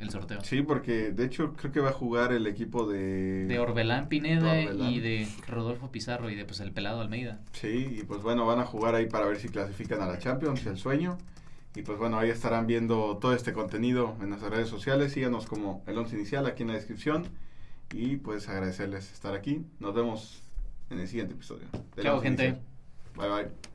el sorteo. Sí, porque de hecho creo que va a jugar el equipo de Orbelán Pineda y de Rodolfo Pizarro y de pues el pelado Almeida. Sí, y pues bueno, van a jugar ahí para ver si clasifican a la Champions, el sueño. Y pues bueno, ahí estarán viendo todo este contenido en nuestras redes sociales. Síganos como El Once Inicial aquí en la descripción. Y pues agradecerles estar aquí. Nos vemos en el siguiente episodio. Chao, gente. Inicial. Bye.